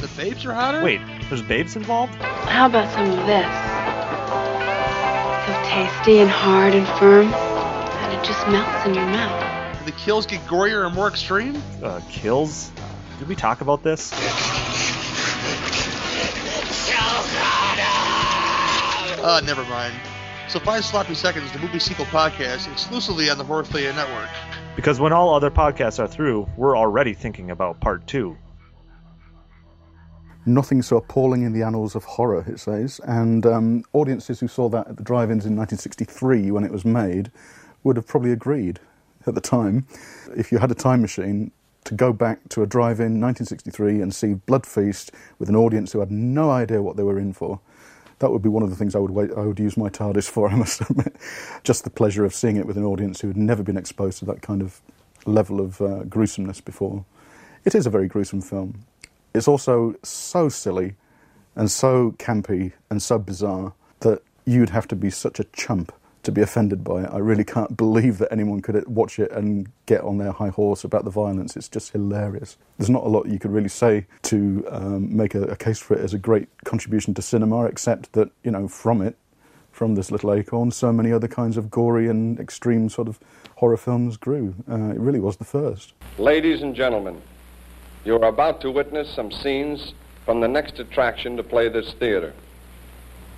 The babes are hotter? Wait, there's babes involved? How about some of this? So tasty and hard and firm that it just melts in your mouth. The kills get gorier and more extreme? Uh, kills? Did we talk about this? Uh, never mind. So find Sloppy Seconds, the movie sequel podcast, exclusively on the Horrorphilia Network. Because when all other podcasts are through, we're already thinking about part two. Nothing so appalling in the annals of horror, it says, and um, audiences who saw that at the drive-ins in nineteen sixty-three when it was made would have probably agreed at the time, if you had a time machine, to go back to a drive-in nineteen sixty-three and see Blood Feast with an audience who had no idea what they were in for. That would be one of the things I would wait, I would use my TARDIS for, I must admit. Just the pleasure of seeing it with an audience who had never been exposed to that kind of level of uh, gruesomeness before. It is a very gruesome film. It's also so silly and so campy and so bizarre that you'd have to be such a chump to be offended by it. I really can't believe that anyone could watch it and get on their high horse about the violence. It's just hilarious. There's not a lot you could really say to um, make a, a case for it as a great contribution to cinema, except that, you know, from it, from this little acorn, so many other kinds of gory and extreme sort of horror films grew. Uh, it really was the first. Ladies and gentlemen, you're about to witness some scenes from the next attraction to play this theater.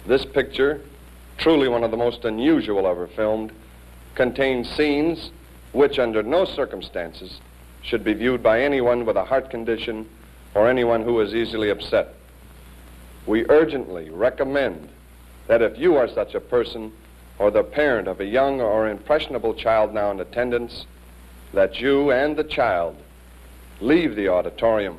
This picture, truly one of the most unusual ever filmed, contains scenes which under no circumstances should be viewed by anyone with a heart condition or anyone who is easily upset. We urgently recommend that if you are such a person or the parent of a young or impressionable child now in attendance, that you and the child leave the auditorium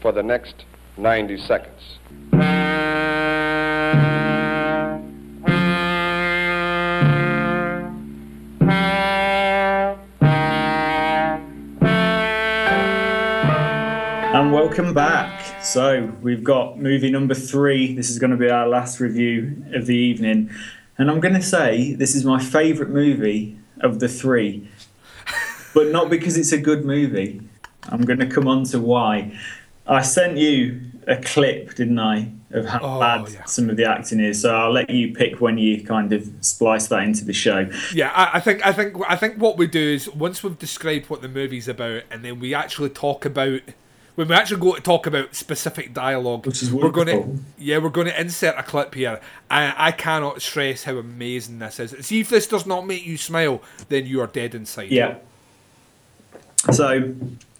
for the next ninety seconds. And welcome back. So we've got movie number three. This is going to be our last review of the evening. And I'm going to say this is my favourite movie of the three. But not because it's a good movie. I'm going to come on to why. I sent you a clip, didn't I, of how oh, bad yeah. some of the acting is. So I'll let you pick when you kind of splice that into the show. Yeah, I, I think I think I think what we do is once we've described what the movie's about, and then we actually talk about. When we actually go to talk about specific dialogue, which is wonderful. We're going to, yeah, we're going to insert a clip here. I, I cannot stress how amazing this is. See, if this does not make you smile, then you are dead inside. Yeah. So,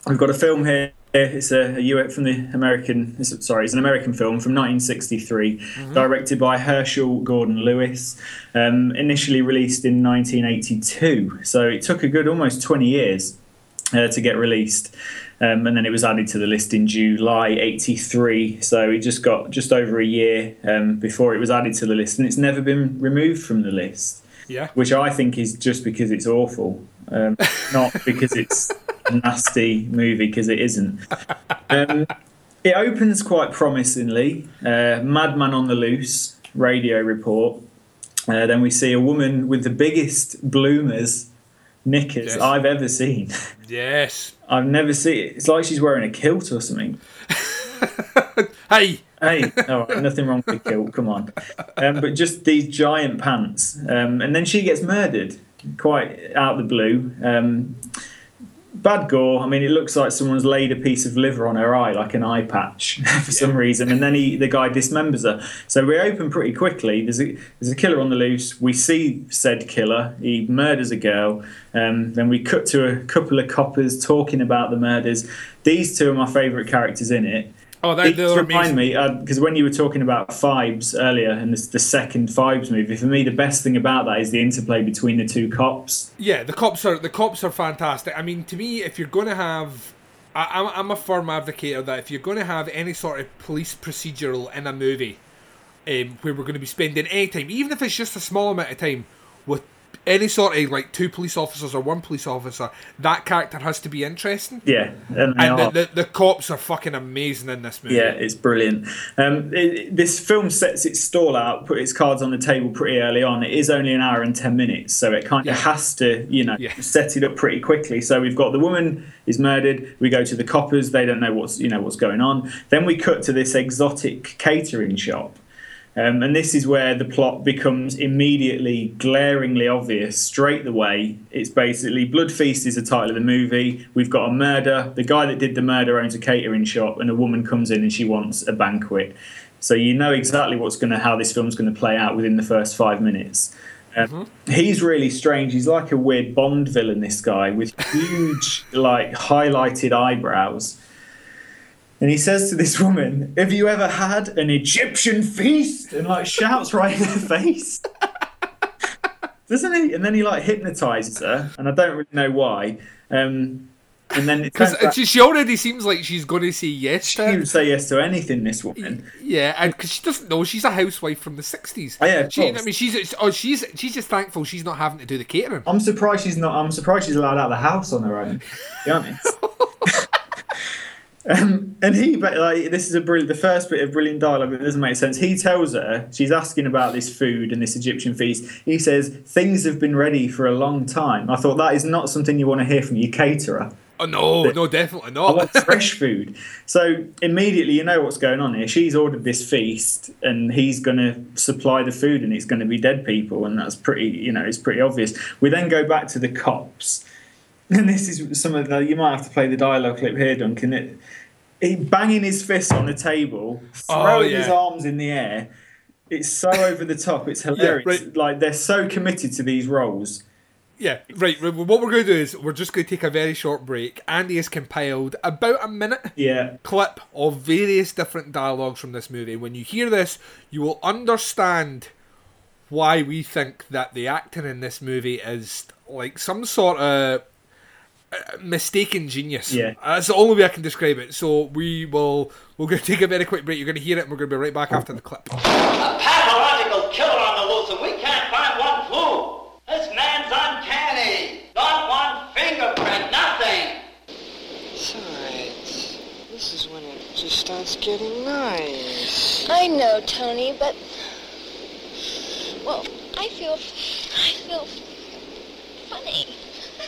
we've got a film here. It's a, a U S from the American. It's, sorry, it's an American film from nineteen sixty-three, mm-hmm. directed by Herschel Gordon Lewis. Um, initially released in nineteen eighty-two, so it took a good almost twenty years uh, to get released. Um, and then it was added to the list in July eighty-three, so it just got just over a year um, before it was added to the list, and it's never been removed from the list. Yeah, which I think is just because it's awful, um, not because it's a nasty movie, because it isn't. Um, it opens quite promisingly. Uh, Madman on the Loose, radio report. Uh, then we see a woman with the biggest bloomers, knickers yes. I've ever seen. Yes. I've never seen it. It's like she's wearing a kilt or something. hey! Hey, all right, nothing wrong with the kilt, come on. Um, but just these giant pants. Um, and then she gets murdered, quite out of the blue. Um, bad gore. I mean, it looks like someone's laid a piece of liver on her eye, like an eye patch, for yeah. some reason. And then he, the guy dismembers her. So we open pretty quickly. There's a, there's a killer on the loose. We see said killer. He murders a girl. Um, then we cut to a couple of coppers talking about the murders. These two are my favourite characters in it. Oh, they remind amazing. me, because uh, when you were talking about Fibes earlier and the, the second Fibes movie, for me the best thing about that is the interplay between the two cops. Yeah, the cops are the cops are fantastic. I mean, to me, if you're going to have, I, I'm, I'm a firm advocator that if you're going to have any sort of police procedural in a movie, um, where we're going to be spending any time, even if it's just a small amount of time, with any sort of like two police officers or one police officer, that character has to be interesting. Yeah, and, and the, the the cops are fucking amazing in this movie. Yeah, it's brilliant. Um, it, this film sets its stall out, put its cards on the table pretty early on. It is only an hour and ten minutes, so it kind of yeah. has to, you know, yeah. set it up pretty quickly. So we've got the woman is murdered. We go to the coppers. They don't know what's you know what's going on. Then we cut to this exotic catering shop. Um, and this is where the plot becomes immediately glaringly obvious straight away. It's basically Blood Feast is the title of the movie. We've got a murder. The guy that did the murder owns a catering shop, and a woman comes in and she wants a banquet. So you know exactly what's going to how this film's going to play out within the first five minutes. Um, mm-hmm. He's really strange. He's like a weird Bond villain, this guy, with huge like highlighted eyebrows. And he says to this woman, "Have you ever had an Egyptian feast?" And like shouts right in her face. Doesn't he? And then he like hypnotizes her, and I don't really know why. Um, and then because she already seems like she's going to say yes. She to would say yes to anything. This woman, yeah, and because she doesn't know she's a housewife from the sixties. Oh, yeah, she, I mean, she's oh, she's she's just thankful she's not having to do the catering. I'm surprised she's not. I'm surprised she's allowed out of the house on her own. To be honest. Um, and he, like, this is a brilliant, the first bit of brilliant dialogue that doesn't make sense. He tells her, she's asking about this food and this Egyptian feast. He says, "Things have been ready for a long time." I thought that is not something you want to hear from your caterer. Oh, no, but, no, definitely not. I want fresh food. So immediately you know what's going on here. She's ordered this feast and he's going to supply the food and it's going to be dead people. And that's pretty, you know, it's pretty obvious. We then go back to the cops. And this is some of the, you might have to play the dialogue clip here, Duncan. It, he banging his fists on the table, throwing oh, yeah. his arms in the air. It's so over the top. It's hilarious. Yeah, right. Like, they're so committed to these roles. Yeah, right. What we're going to do is we're just going to take a very short break. Andy has compiled about a minute yeah. clip of various different dialogues from this movie. When you hear this, you will understand why we think that the acting in this movie is like some sort of mistaken genius. Yeah. That's the only way I can describe it. So we will, we're going to take a very quick break. You're going to hear it and we're going to be right back after the clip. A pathological killer on the loose and we can't find one clue. This man's uncanny. Not one fingerprint, nothing. It's alright. This is when it just starts getting nice. I know, Tony, but... Well, I feel... I feel... funny.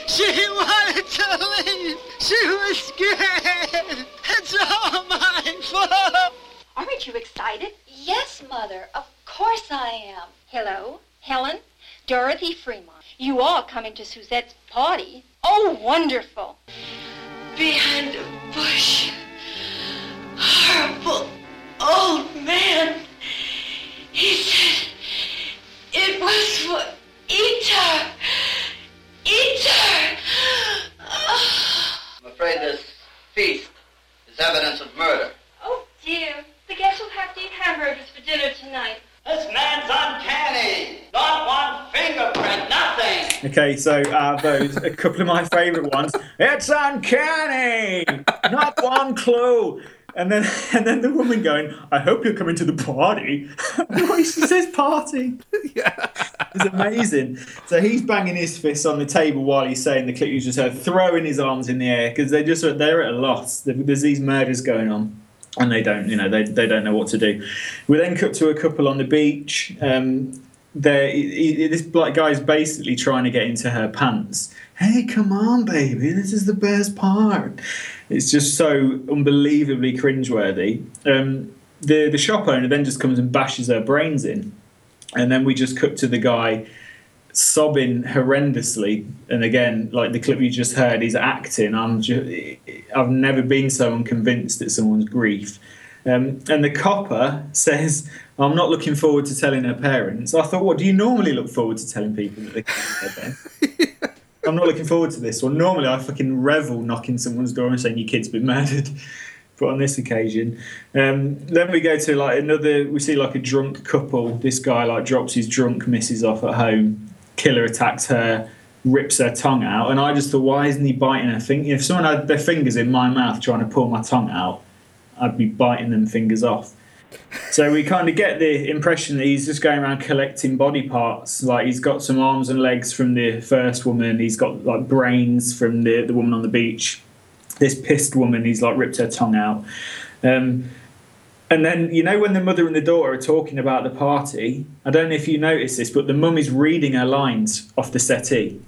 She wanted to leave. She was scared. It's all my fault. Aren't you excited? Yes, Mother. Of course I am. Hello, Helen. Dorothy Fremont. You all coming to Suzette's party? Oh, wonderful. Behind a bush, horrible old man. He said it was for Eater. Eater! Oh. I'm afraid this feast is evidence of murder. Oh, dear. The guests will have to eat hamburgers for dinner tonight. This man's uncanny. Not one fingerprint, nothing. Okay, so uh, those a couple of my favourite ones. It's uncanny. Not one clue. And then, and then the woman going, I hope you're coming to the party. She says party. Yeah. It's amazing. So he's banging his fists on the table while he's saying the clip you just heard, throwing his arms in the air because they just they're at a loss. There's these murders going on, and they don't, you know, they they don't know what to do. We then cut to a couple on the beach. Um, he, he, this black guy's basically trying to get into her pants. Hey, come on, baby, this is the best part. It's just so unbelievably cringeworthy. Um, the the shop owner then just comes and bashes her brains in. And then we just cut to the guy sobbing horrendously. And again, like the clip you just heard, he's acting. I'm just, I've never been so unconvinced at someone's grief. Um, and the copper says, I'm not looking forward to telling her parents. I thought, what, do you normally look forward to telling people that they can't get there? I'm not looking forward to this. Well, normally I fucking revel knocking someone's door and saying your kid's been murdered. But on this occasion, um, then we go to like another. We see like a drunk couple. This guy like drops his drunk missus off at home. Killer attacks her, rips her tongue out, and I just thought, why isn't he biting her finger? If someone had their fingers in my mouth trying to pull my tongue out, I'd be biting them fingers off. So we kind of get the impression that he's just going around collecting body parts. Like he's got some arms and legs from the first woman. He's got like brains from the the woman on the beach. This pissed woman, he's like ripped her tongue out. Um, and then, you know, when the mother and the daughter are talking about the party, I don't know if you noticed this, but the mum is reading her lines off the settee.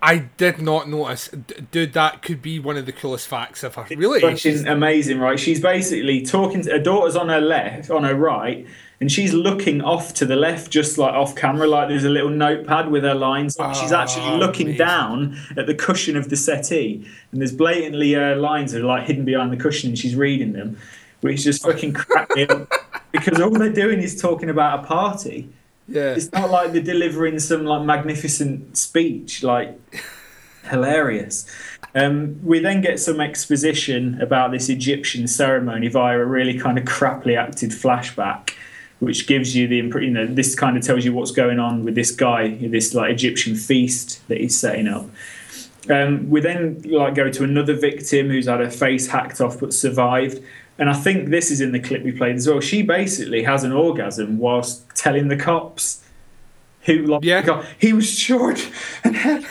I did not notice. D- dude, that could be one of the coolest facts of her. Really? It's fucking amazing, right? She's basically talking to her daughter's on her left, on her right, and she's looking off to the left, just like off camera, like there's a little notepad with her lines. Oh, she's actually looking amazing. Down at the cushion of the settee, and there's blatantly uh, lines that are like hidden behind the cushion, and she's reading them, which just fucking cracked me up because all they're doing is talking about a party. Yeah. It's not like they're delivering some like magnificent speech, like hilarious. Um, we then get some exposition about this Egyptian ceremony via a really kind of crappily acted flashback, which gives you the, you know, this kind of tells you what's going on with this guy, this like Egyptian feast that he's setting up. Um, we then like go to another victim who's had her face hacked off but survived. And I think this is in the clip we played as well. She basically has an orgasm whilst telling the cops who like yeah. God, he was short and had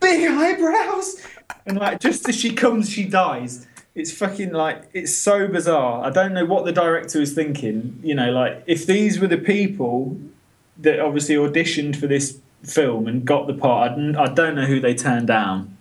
big eyebrows. And like just as she comes, she dies. It's fucking like, it's so bizarre. I don't know what the director was thinking. You know, like if these were the people that obviously auditioned for this film and got the part, I don't know who they turned down.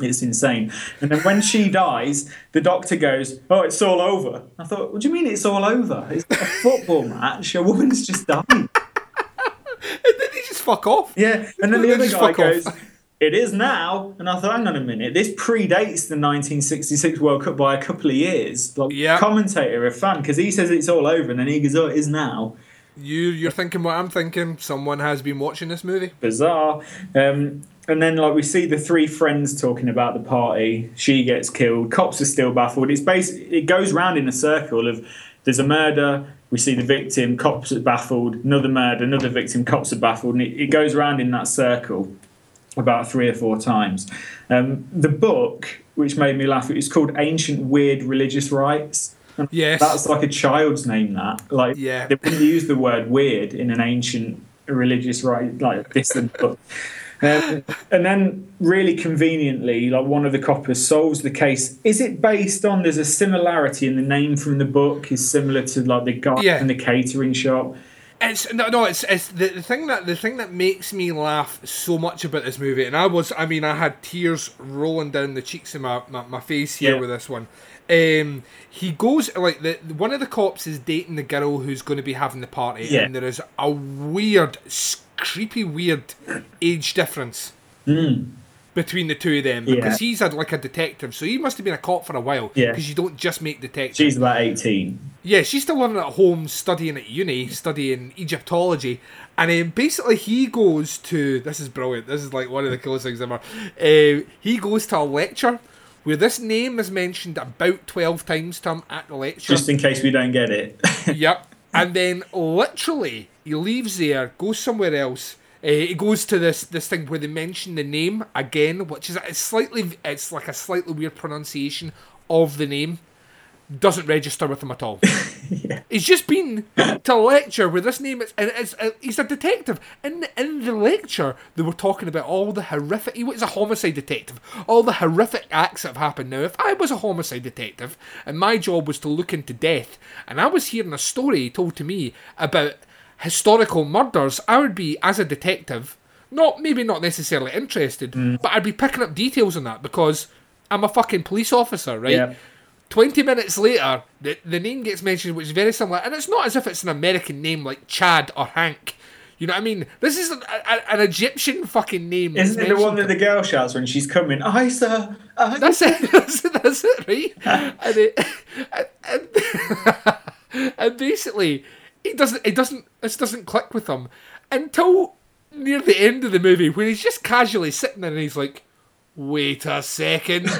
It's insane. And then when she dies, the doctor goes, "Oh, it's all over." I thought, what do you mean it's all over? It's a football match. A woman's just died. And then they just fuck off. Yeah. And then the other guy goes, off. "It is now." And I thought, hang on a minute. This predates the nineteen sixty-six World Cup by a couple of years. Like, yeah. Commentator, a fan, because he says it's all over, and then he goes, "Oh, it is now." You, you're thinking what I'm thinking. Someone has been watching this movie. Bizarre. Um, and then, like, we see the three friends talking about the party. She gets killed. Cops are still baffled. It's basically, it goes round in a circle of there's a murder. We see the victim. Cops are baffled. Another murder. Another victim. Cops are baffled. And it, it goes round in that circle about three or four times. Um, the book, which made me laugh, it was called Ancient Weird Religious Rites. Yes. That's like a child's name, that. Like, yeah. They wouldn't use the word weird in an ancient religious rite like this. And, um, and then, really conveniently, like, one of the coppers solves the case. Is it based on, there's a similarity in the name from the book is similar to, like, the guy yeah. in the catering shop? It's no, no. It's it's the, the thing that the thing that makes me laugh so much about this movie, and I was, I mean, I had tears rolling down the cheeks of my, my, my face here yeah. with this one. Um, he goes like the one of the cops is dating the girl who's going to be having the party, yeah. and there is a weird, creepy, weird age difference mm. between the two of them because yeah. he's had like a detective, so he must have been a cop for a while because yeah. you don't just make detectives. She's about eighteen. Yeah, she's still living at home, studying at uni, studying Egyptology. And um, basically he goes to... This is brilliant. This is like one of the coolest things ever. Uh, he goes to a lecture where this name is mentioned about twelve times to him at the lecture. Just in case we don't get it. Yep. And then literally he leaves there, goes somewhere else. Uh, he goes to this this thing where they mention the name again, which is it's slightly... It's like a slightly weird pronunciation of the name. Doesn't register with him at all. yeah. He's just been to a lecture where this name is, and it's, uh, he's a detective. In the, in the lecture, they were talking about all the horrific, he was a homicide detective, all the horrific acts that have happened. Now, if I was a homicide detective, and my job was to look into death, and I was hearing a story told to me about historical murders, I would be, as a detective, not maybe not necessarily interested, mm. but I'd be picking up details on that, because I'm a fucking police officer, right? Yeah. twenty minutes later, the, the name gets mentioned, which is very similar. And it's not as if it's an American name like Chad or Hank. You know what I mean? This is an, a, an Egyptian fucking name. Isn't it the one that the girl shouts when she's coming, "Aye, sir, aye." That's it. That's it, that's it right? and, it, and, and, and basically, it doesn't, it doesn't, this doesn't click with him until near the end of the movie where he's just casually sitting there and he's like, "Wait a second."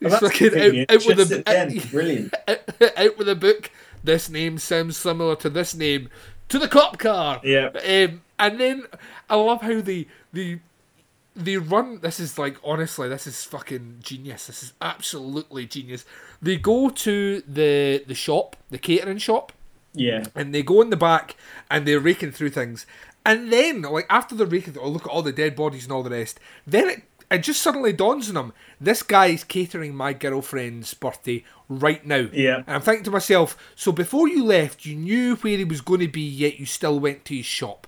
Well, that's fucking out, out, with the, out, Brilliant. Out with a book. This name sounds similar to this name. To the cop car. Yeah. Um, and then I love how they they they run. This is like honestly, this is fucking genius. This is absolutely genius. They go to the the shop, the catering shop. Yeah. And they go in the back and they're raking through things. And then, like after they're raking through, oh, look at all the dead bodies and all the rest. Then it. It just suddenly dawns on him, this guy is catering my girlfriend's birthday right now. Yeah. And I'm thinking to myself, so before you left, you knew where he was going to be, yet you still went to his shop.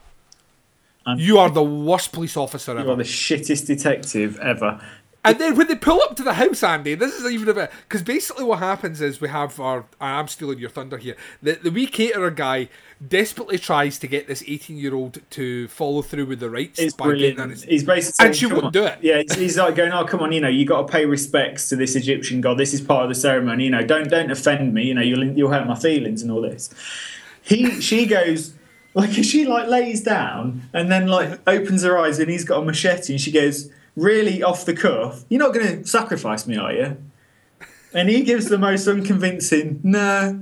And you are the worst police officer ever. You are the shittest detective ever. And then when they pull up to the house, Andy, this is even a bit... Because basically what happens is we have our... I'm stealing your thunder here. The, the wee caterer guy desperately tries to get this eighteen-year-old to follow through with the rights. It's by brilliant. Getting his, he's basically saying, and she wouldn't on. Do it. Yeah, he's like going, "Oh, come on, you know, you got to pay respects to this Egyptian god. This is part of the ceremony. You know, don't don't offend me. You know, you'll you'll hurt my feelings and all this." He She goes... Like, she, like, lays down and then, like, opens her eyes and he's got a machete and she goes... Really off the cuff, "You're not going to sacrifice me, are you?" And he gives the most unconvincing "no"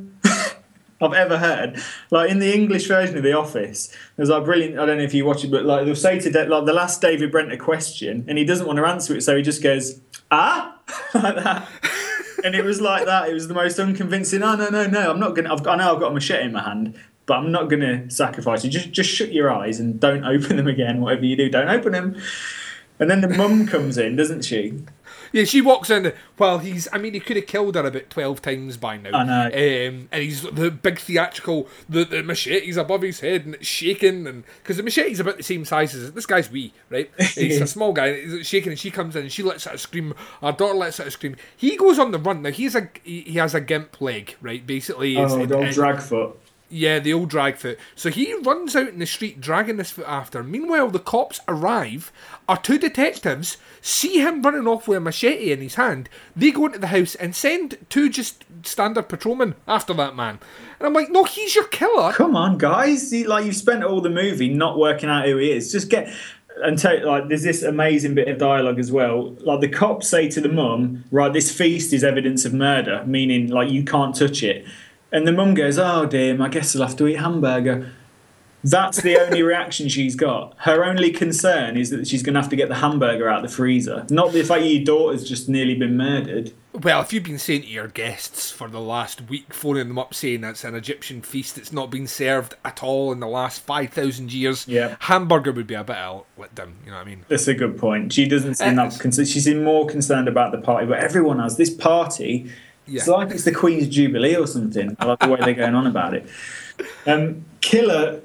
I've ever heard. Like in the English version of The Office, there's like brilliant. I don't know if you watch it, but like they'll say to De- like the last David Brent a question, and he doesn't want to answer it, so he just goes "ah" like that. And it was like that. It was the most unconvincing. "Oh, no, no, no! I'm not going. I've I know I've got a machete in my hand, but I'm not going to sacrifice you. Just just shut your eyes and don't open them again. Whatever you do, don't open them." And then the mum comes in, doesn't she? Yeah, she walks in. Well, he's. I mean, he could have killed her about twelve times by now. I know. Um, and he's the big theatrical. The, the machete's above his head and it's shaking, and because the machete's about the same size as this guy's wee, right? He's a small guy. And it's shaking, and she comes in and she lets out a scream. Our daughter lets out a scream. He goes on the run. Now he's a. He, he has a gimp leg, right? Basically, oh, the old drag foot. Yeah, the old drag foot. So he runs out in the street dragging this foot after. Meanwhile, the cops arrive. Our two detectives see him running off with a machete in his hand. They go into the house and send two just standard patrolmen after that man. And I'm like, no, he's your killer. Come on, guys. You, like, you've spent all the movie not working out who he is. Just get... And take, like, there's this amazing bit of dialogue as well. Like, the cops say to the mum, right, this feast is evidence of murder, meaning, like, you can't touch it. And the mum goes, oh, dear, I guess I'll have to eat hamburger. That's the only reaction she's got. Her only concern is that she's going to have to get the hamburger out of the freezer. Not the fact your daughter's just nearly been murdered. Well, if you've been saying to your guests for the last week, phoning them up saying that's an Egyptian feast that's not been served at all in the last five thousand years, yeah. Hamburger would be a bit of a letdown, you know what I mean? That's a good point. She doesn't seem that concerned. She seems more concerned about the party, but everyone has. This party... Yeah. It's like it's the Queen's Jubilee or something. I like the way they're going on about it. Um, killer,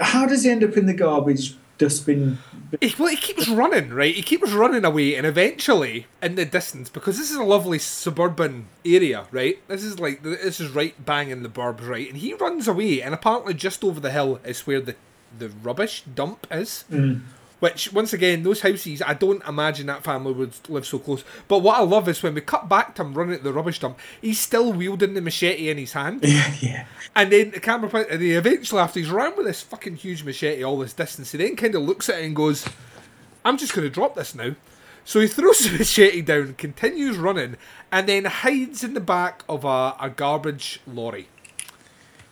how does he end up in the garbage dustbin? He, well, he keeps running, right? He keeps running away, and eventually, in the distance, because this is a lovely suburban area, right? This is like this is right bang in the burbs, right? And he runs away, and apparently, just over the hill is where the the rubbish dump is. Mm. Which, once again, those houses, I don't imagine that family would live so close. But what I love is when we cut back to him running at the rubbish dump, he's still wielding the machete in his hand. Yeah, yeah. And then the camera point, and he eventually, after he's ran with this fucking huge machete all this distance, he then kind of looks at it and goes, I'm just going to drop this now. So he throws the machete down, continues running, and then hides in the back of a, a garbage lorry.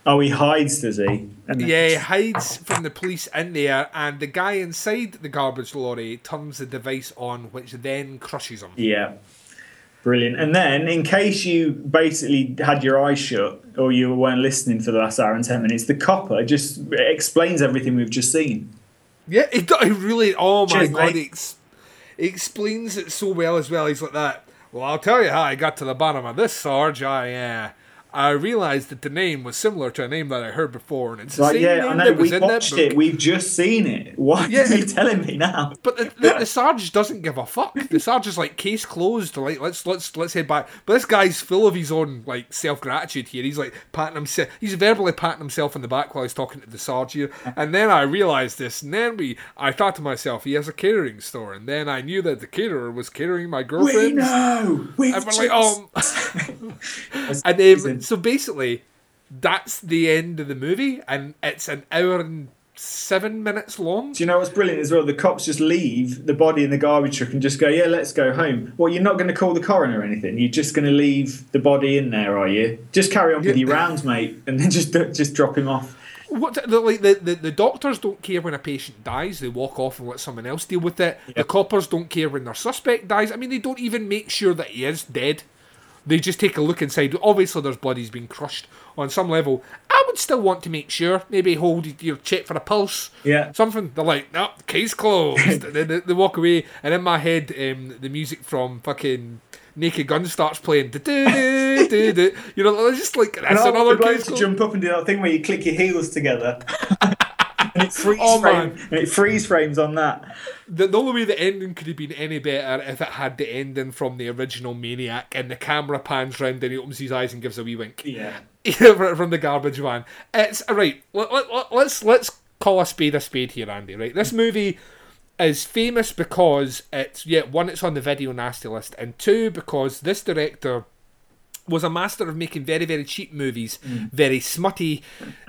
Oh, he hides, does he? Yeah, he hides from the police in there, and the guy inside the garbage lorry turns the device on, which then crushes him. Yeah, brilliant. And then, in case you basically had your eyes shut, or you weren't listening for the last hour and ten minutes, the copper just explains everything we've just seen. Yeah, he really... Oh, my Cheers, God. He, ex- he explains it so well as well. He's like that. Well, I'll tell you how I got to the bottom of this, Sarge. I, uh... I realised that the name was similar to a name that I heard before, and it's the like, same yeah, name I know. that was we in watched that book. It. We've just seen it. Why yeah, are you telling me now? But the, the, the Sarge doesn't give a fuck. The Sarge is like, case closed. Like, let's let's let's head back. But this guy's full of his own like self gratitude here. He's like patting himself. He's verbally patting himself on the back while he's talking to the Sarge here. And then I realised this, and then we. I thought to myself, he has a catering store, and then I knew that the caterer was catering my girlfriend. We know. We've and we're just... like, oh. and then. Um, So basically, that's the end of the movie, and it's an hour and seven minutes long. Do you know what's brilliant as well? The cops just leave the body in the garbage truck and just go, yeah, let's go home. Well, you're not going to call the coroner or anything. You're just going to leave the body in there, are you? Just carry on with your rounds, mate, and then just just drop him off. What the, like the, the, the doctors don't care when a patient dies. They walk off and let someone else deal with it. Yep. The coppers don't care when their suspect dies. I mean, they don't even make sure that he is dead. They just take a look inside. Obviously, there's blood. He's been crushed on some level. I would still want to make sure. Maybe hold your check for a pulse. Yeah. Something. They're like, no, case closed. Then they, they walk away. And in my head, um, the music from fucking Naked Gun starts playing. You know, just like, that's and another case like closed. To jump up and do that thing where you click your heels together. And it freeze oh, frame, and it freeze frames on that. The, the only way the ending could have been any better if it had the ending from the original Maniac, and the camera pans round and he opens his eyes and gives a wee wink. Yeah, from the garbage van. It's right. Let, let, let's let's call a spade a spade here, Andy. Right, this movie is famous because it's yeah one, it's on the Video Nasty list, and two, because this director was a master of making very, very cheap movies, mm. very smutty,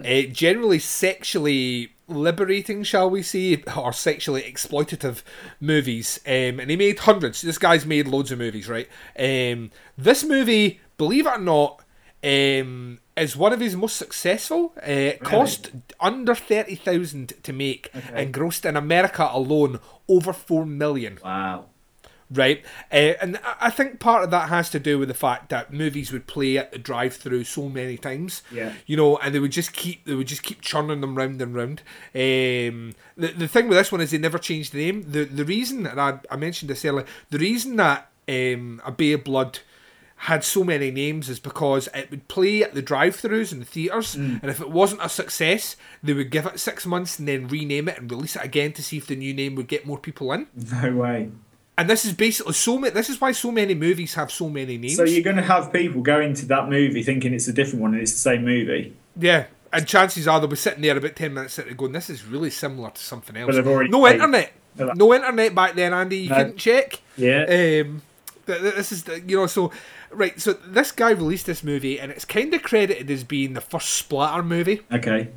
uh, generally sexually liberating, shall we say, or sexually exploitative movies. Um, and he made hundreds. This guy's made loads of movies, right? Um, this movie, believe it or not, um, is one of his most successful. Uh, really? Cost under thirty thousand dollars to make, okay, and grossed in America alone over four million dollars. Wow. Right, uh, and I think part of that has to do with the fact that movies would play at the drive-through so many times, yeah, you know, and they would just keep they would just keep churning them round and round. Um, the the thing with this one is they never changed the name. the The reason, and I, I mentioned this earlier, the reason that um, a Bay of Blood had so many names is because it would play at the drive-thrus and the theatres, mm. and if it wasn't a success, they would give it six months and then rename it and release it again to see if the new name would get more people in. No way. And this is basically so many. This is why so many movies have so many names. So you're going to have people go into that movie thinking it's a different one and it's the same movie. Yeah, and chances are they'll be sitting there about ten minutes later going, "This is really similar to something else." But I've already no paid. internet, no internet back then, Andy. You no. couldn't check. Yeah. Um, This is, you know, so, right, so this guy released this movie, and it's kind of credited as being the first splatter movie okay.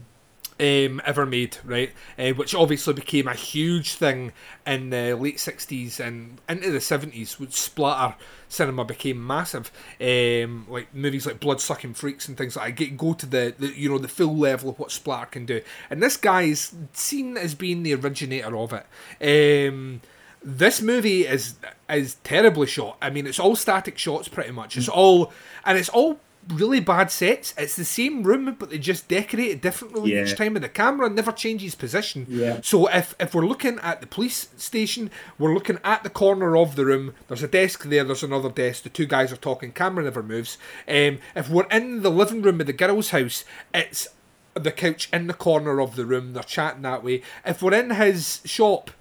um, ever made, right, uh, which obviously became a huge thing in the late sixties and into the seventies, which splatter cinema became massive, um, like movies like Blood-Sucking Freaks and things like that, get, go to the, the, you know, the full level of what splatter can do, and this guy is seen as being the originator of it. Um... This movie is is terribly shot. I mean, it's all static shots pretty much. It's all and it's all really bad sets. It's the same room, but they just decorate it differently yeah. each time, and the camera never changes position. Yeah. So if if we're looking at the police station, we're looking at the corner of the room. There's a desk there. There's another desk. The two guys are talking. Camera never moves. Um, if we're in the living room of the girl's house, it's the couch in the corner of the room. They're chatting that way. If we're in his shop,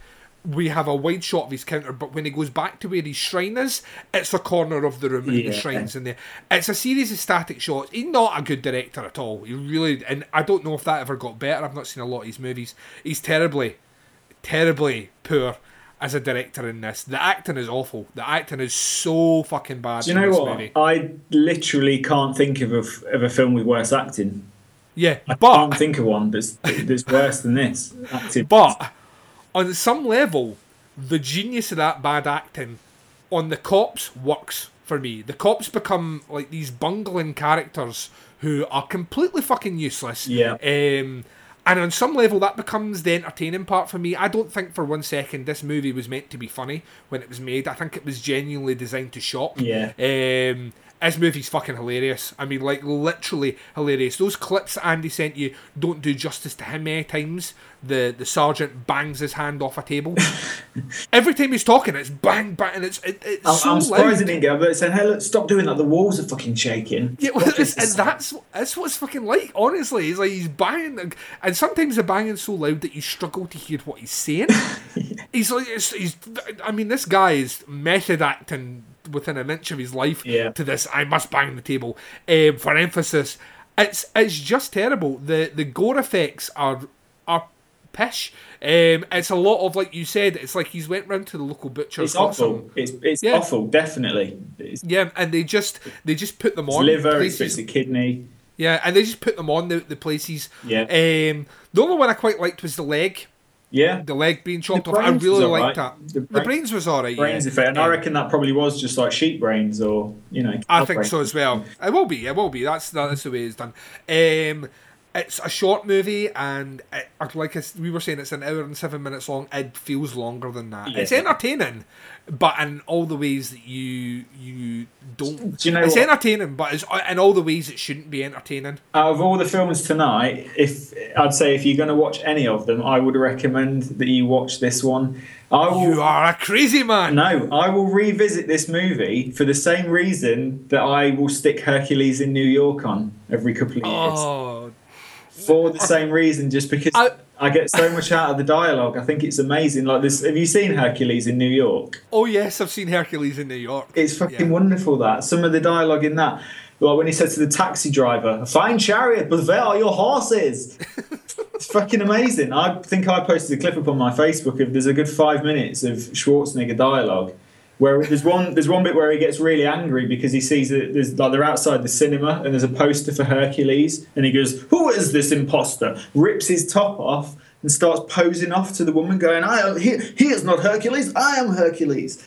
we have a wide shot of his counter, but when he goes back to where his shrine is, it's the corner of the room and yeah. the shrine's in there. It's a series of static shots. He's not a good director at all. He really, and I don't know if that ever got better. I've not seen a lot of his movies. He's terribly, terribly poor as a director in this. The acting is awful. The acting is so fucking bad. Do you know what? Movie. I literally can't think of a, of a film with worse acting. Yeah, I but... I can't think of one that's, that's worse than this. Acting. But... on some level, the genius of that bad acting on the cops works for me. The cops become like these bungling characters who are completely fucking useless. Yeah. Um, and on some level, that becomes the entertaining part for me. I don't think for one second this movie was meant to be funny when it was made. I think it was genuinely designed to shock. Yeah. Um, this movie's fucking hilarious. I mean, like, literally hilarious. Those clips Andy sent you don't do justice to how many times the, the sergeant bangs his hand off a table. Every time he's talking, it's bang, bang, and it's, it, it's I'm, so I'm surprised it didn't go, but it said, hey, look, stop doing that. The walls are fucking shaking. Yeah, well, it's, and that's, that's what it's fucking like, honestly. It's like he's banging, and sometimes the banging's so loud that you struggle to hear what he's saying. yeah. He's like, it's, he's, I mean, this guy is method acting within an inch of his life yeah. to this I must bang the table um, for emphasis. It's it's just terrible. The the gore effects are are pish. Um, it's a lot of, like you said, it's like he's went round to the local butcher. It's awful. It's it's yeah. awful, definitely. It's, yeah, and they just they just put them on. It's liver, places. It's a kidney. Yeah, and they just put them on the, the places. Yeah. Um, the only one I quite liked was the leg. Yeah, the leg being chopped off. I really liked that. The, brain, the brains was alright. Brains, yeah. effect, and I reckon that probably was just like sheep brains, or you know. I think brains. so as well. It will be. It will be. That's that's the way it's done. Um, it's a short movie, and it, like we were saying, it's an hour and seven minutes long. It feels longer than that. Yeah. It's entertaining, but in all the ways that you you don't. Do you know it's what? entertaining, but it's in all the ways it shouldn't be entertaining. Out of all the films tonight, if I'd say if you're going to watch any of them, I would recommend that you watch this one. I will, you are a crazy man. No, I will revisit this movie for the same reason that I will stick Hercules in New York on every couple of years. Oh. For the same reason, just because I, I get so much out of the dialogue. I think it's amazing. Like this, have you seen Hercules in New York? Oh yes, I've seen Hercules in New York. It's fucking yeah. wonderful, that some of the dialogue in that. Like when he said to the taxi driver, "A fine chariot, but where are your horses?" It's fucking amazing. I think I posted a clip up on my Facebook of there's a good five minutes of Schwarzenegger dialogue. Where there's one, there's one bit where he gets really angry because he sees that there's, like, they're outside the cinema and there's a poster for Hercules, and he goes, "Who is this imposter?" Rips his top off and starts posing off to the woman, going, "I he, he is not Hercules. I am Hercules,"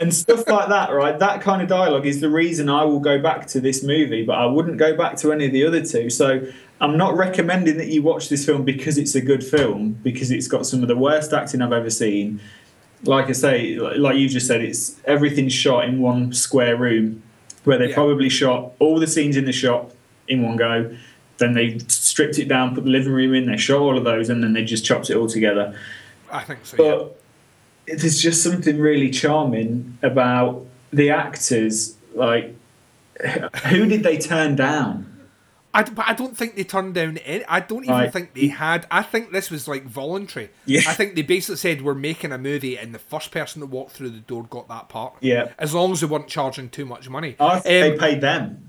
and stuff like that. Right, that kind of dialogue is the reason I will go back to this movie, but I wouldn't go back to any of the other two. So I'm not recommending that you watch this film because it's a good film, because it's got some of the worst acting I've ever seen. Like I say, like you just said, it's everything's shot in one square room where they yeah. probably shot all the scenes in the shop in one go. Then they stripped it down, put the living room in, they shot all of those, and then they just chopped it all together. I think so, but yeah. There's just something really charming about the actors, like, who did they turn down? I, but I don't think they turned down any. I don't even right. think they had. I think this was like voluntary. Yeah. I think they basically said, we're making a movie, and the first person that walked through the door got that part. Yeah. As long as they weren't charging too much money. I think um, they paid them.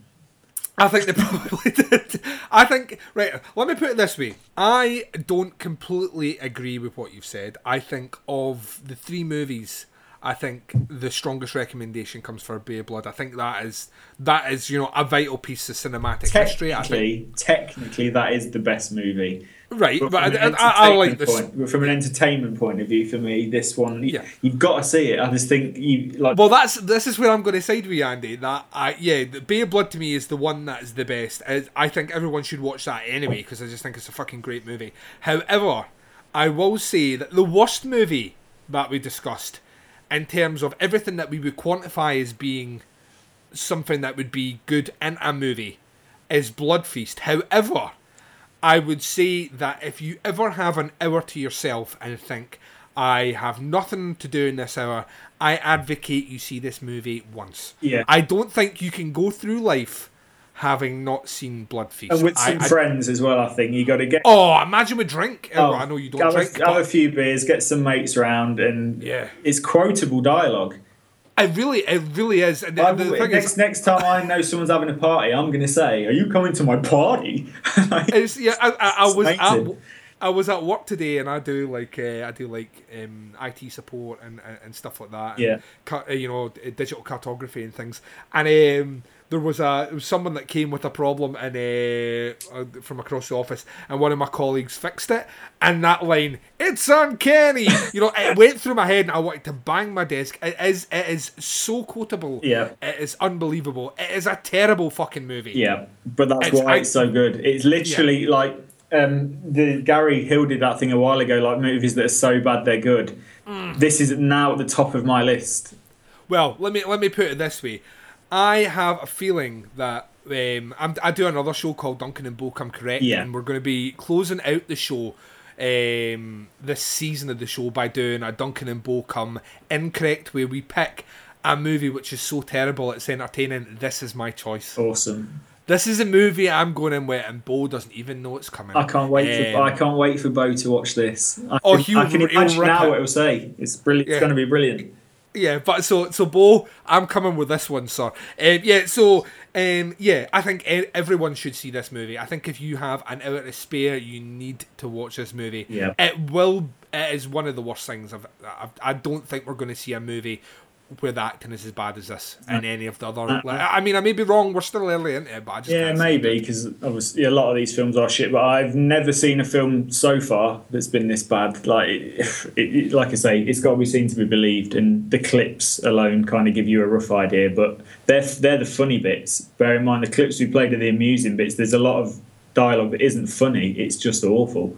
I think they probably did. I think, right, let me put it this way. I don't completely agree with what you've said. I think of the three movies, I think the strongest recommendation comes for Bay of Blood. I think that is, that is, you know, a vital piece of cinematic history. I think. Technically, that is the best movie. Right, but, but I, I, I like this. Point, but from an entertainment point of view, for me, this one, yeah. you've got to see it. I just think you like. Well, that's this is where I'm going to side with you, Andy. That I, yeah, the Bay of Blood to me is the one that is the best. I, I think everyone should watch that anyway, because I just think it's a fucking great movie. However, I will say that the worst movie that we discussed, in terms of everything that we would quantify as being something that would be good in a movie, is Blood Feast. However, I would say that if you ever have an hour to yourself and think, I have nothing to do in this hour, I advocate you see this movie once. Yeah. I don't think you can go through life having not seen Blood Feast. And with some I, I, friends as well, I think. You got to get... Oh, imagine we drink. Oh, I know you don't have drink. A, but... Have a few beers, get some mates round, and yeah. it's quotable dialogue. It really, it really is. And the, I, the thing next, is, next time I know someone's having a party, I'm going to say, are you coming to my party? like, it's, yeah, I, I, I was... I, I was at work today, and I do like uh, I do like um, I T support and, and, and stuff like that. Yeah, and car- you know, digital cartography and things. And um, there was a it was someone that came with a problem and uh, from across the office, and one of my colleagues fixed it. And that line, "It's uncanny," you know, it went through my head, and I wanted to bang my desk. It is it is so quotable. Yeah, it is unbelievable. It is a terrible fucking movie. Yeah, but that's it's, why I, it's so good. It's literally yeah. like. Um, the Gary Hill did that thing a while ago, like movies that are so bad they're good. Mm. This is now at the top of my list. Well, let me let me put it this way. I have a feeling that um, I'm, I do another show called Duncan and Bo Come Correct, yeah. and we're going to be closing out the show um, this season of the show by doing a Duncan and Bo Come Incorrect, where we pick a movie which is so terrible it's entertaining. This is my choice. Awesome. This is a movie I'm going in with, and Bo doesn't even know it's coming. I can't wait. Um, for, I can't wait for Bo to watch this. I oh, can, I can imagine now it. What it'll say. It's brilliant. Yeah. It's going to be brilliant. Yeah, but so so Bo, I'm coming with this one, sir. Um, yeah, so um, yeah, I think everyone should see this movie. I think if you have an hour to spare, you need to watch this movie. Yeah, it will. It is one of the worst things. I've, I've, I don't think we're going to see a movie where the acting is as bad as this and any of the other uh, like, I mean I may be wrong, we're still early into it, but I just yeah maybe because obviously a lot of these films are shit, but I've never seen a film so far that's been this bad. Like it, it, like I say, it's got to be seen to be believed, and the clips alone kind of give you a rough idea, but they're, they're the funny bits. Bear in mind the clips we played are the amusing bits. There's a lot of dialogue that isn't funny, it's just awful.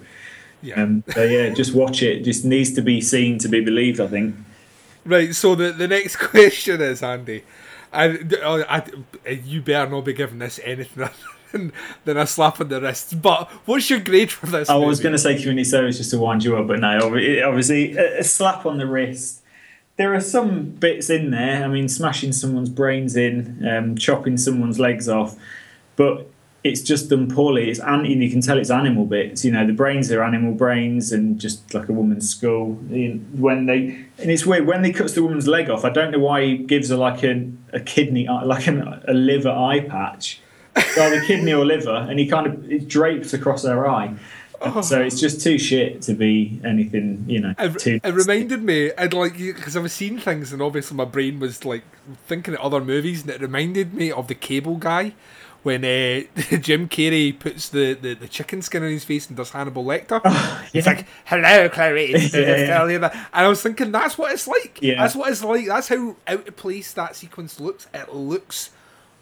Yeah. Um, so yeah, just watch it. Just needs to be seen to be believed, I think. Right, so the, the next question is, Andy, I, I, I, you better not be giving this anything other than, than a slap on the wrist, but what's your grade for this I movie? Was going to say community service just to wind you up, but no, obviously a, a slap on the wrist. There are some bits in there, I mean, smashing someone's brains in, um, chopping someone's legs off, but it's just done poorly. It's and you can tell it's animal bits. You know, the brains are animal brains, and just like a woman's skull. When they and it's weird when they cuts the woman's leg off. I don't know why he gives her like a, a kidney, like an, a liver eye patch, either kidney or liver, and he kind of it drapes across her eye. Oh. So it's just too shit to be anything, you know. It, too it reminded me, I'd like because I was seeing things, and obviously my brain was like thinking of other movies, and it reminded me of The Cable Guy. When uh, Jim Carrey puts the, the, the chicken skin on his face and does Hannibal Lecter, oh, yeah. He's like, "Hello, Clarice." yeah, yeah. And I was thinking, that's what it's like. Yeah. That's what it's like. That's how out of place that sequence looks. It looks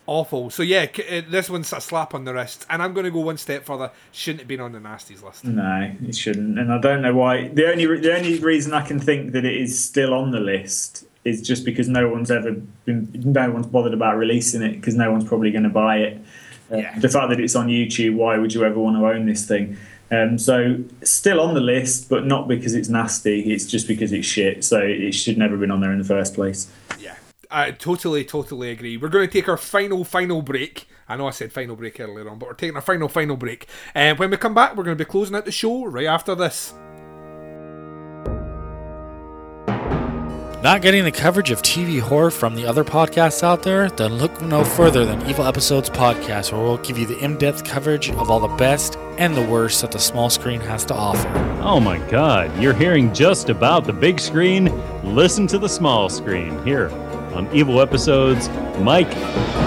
awful. So yeah, this one's a slap on the wrist. And I'm going to go one step further. Shouldn't have been on the Nasties list. No, it shouldn't. And I don't know why. The only the only reason I can think that it is still on the list. It's just because no one's ever been, no one's bothered about releasing it because no one's probably going to buy it. Uh, yeah. The fact that it's on YouTube, why would you ever want to own this thing? Um, so still on the list, but not because it's nasty. It's just because it's shit. So it should never have been on there in the first place. Yeah. I totally, totally agree. We're going to take our final, final break. I know I said final break earlier on, but we're taking our final, final break. And when we come back, we're going to be closing out the show right after this. Not getting the coverage of T V horror from the other podcasts out there? Then look no further than Evil Episodes Podcast, where we'll give you the in-depth coverage of all the best and the worst that the small screen has to offer. Oh my God, you're hearing just about the big screen? Listen to the small screen here on Evil Episodes. Mike,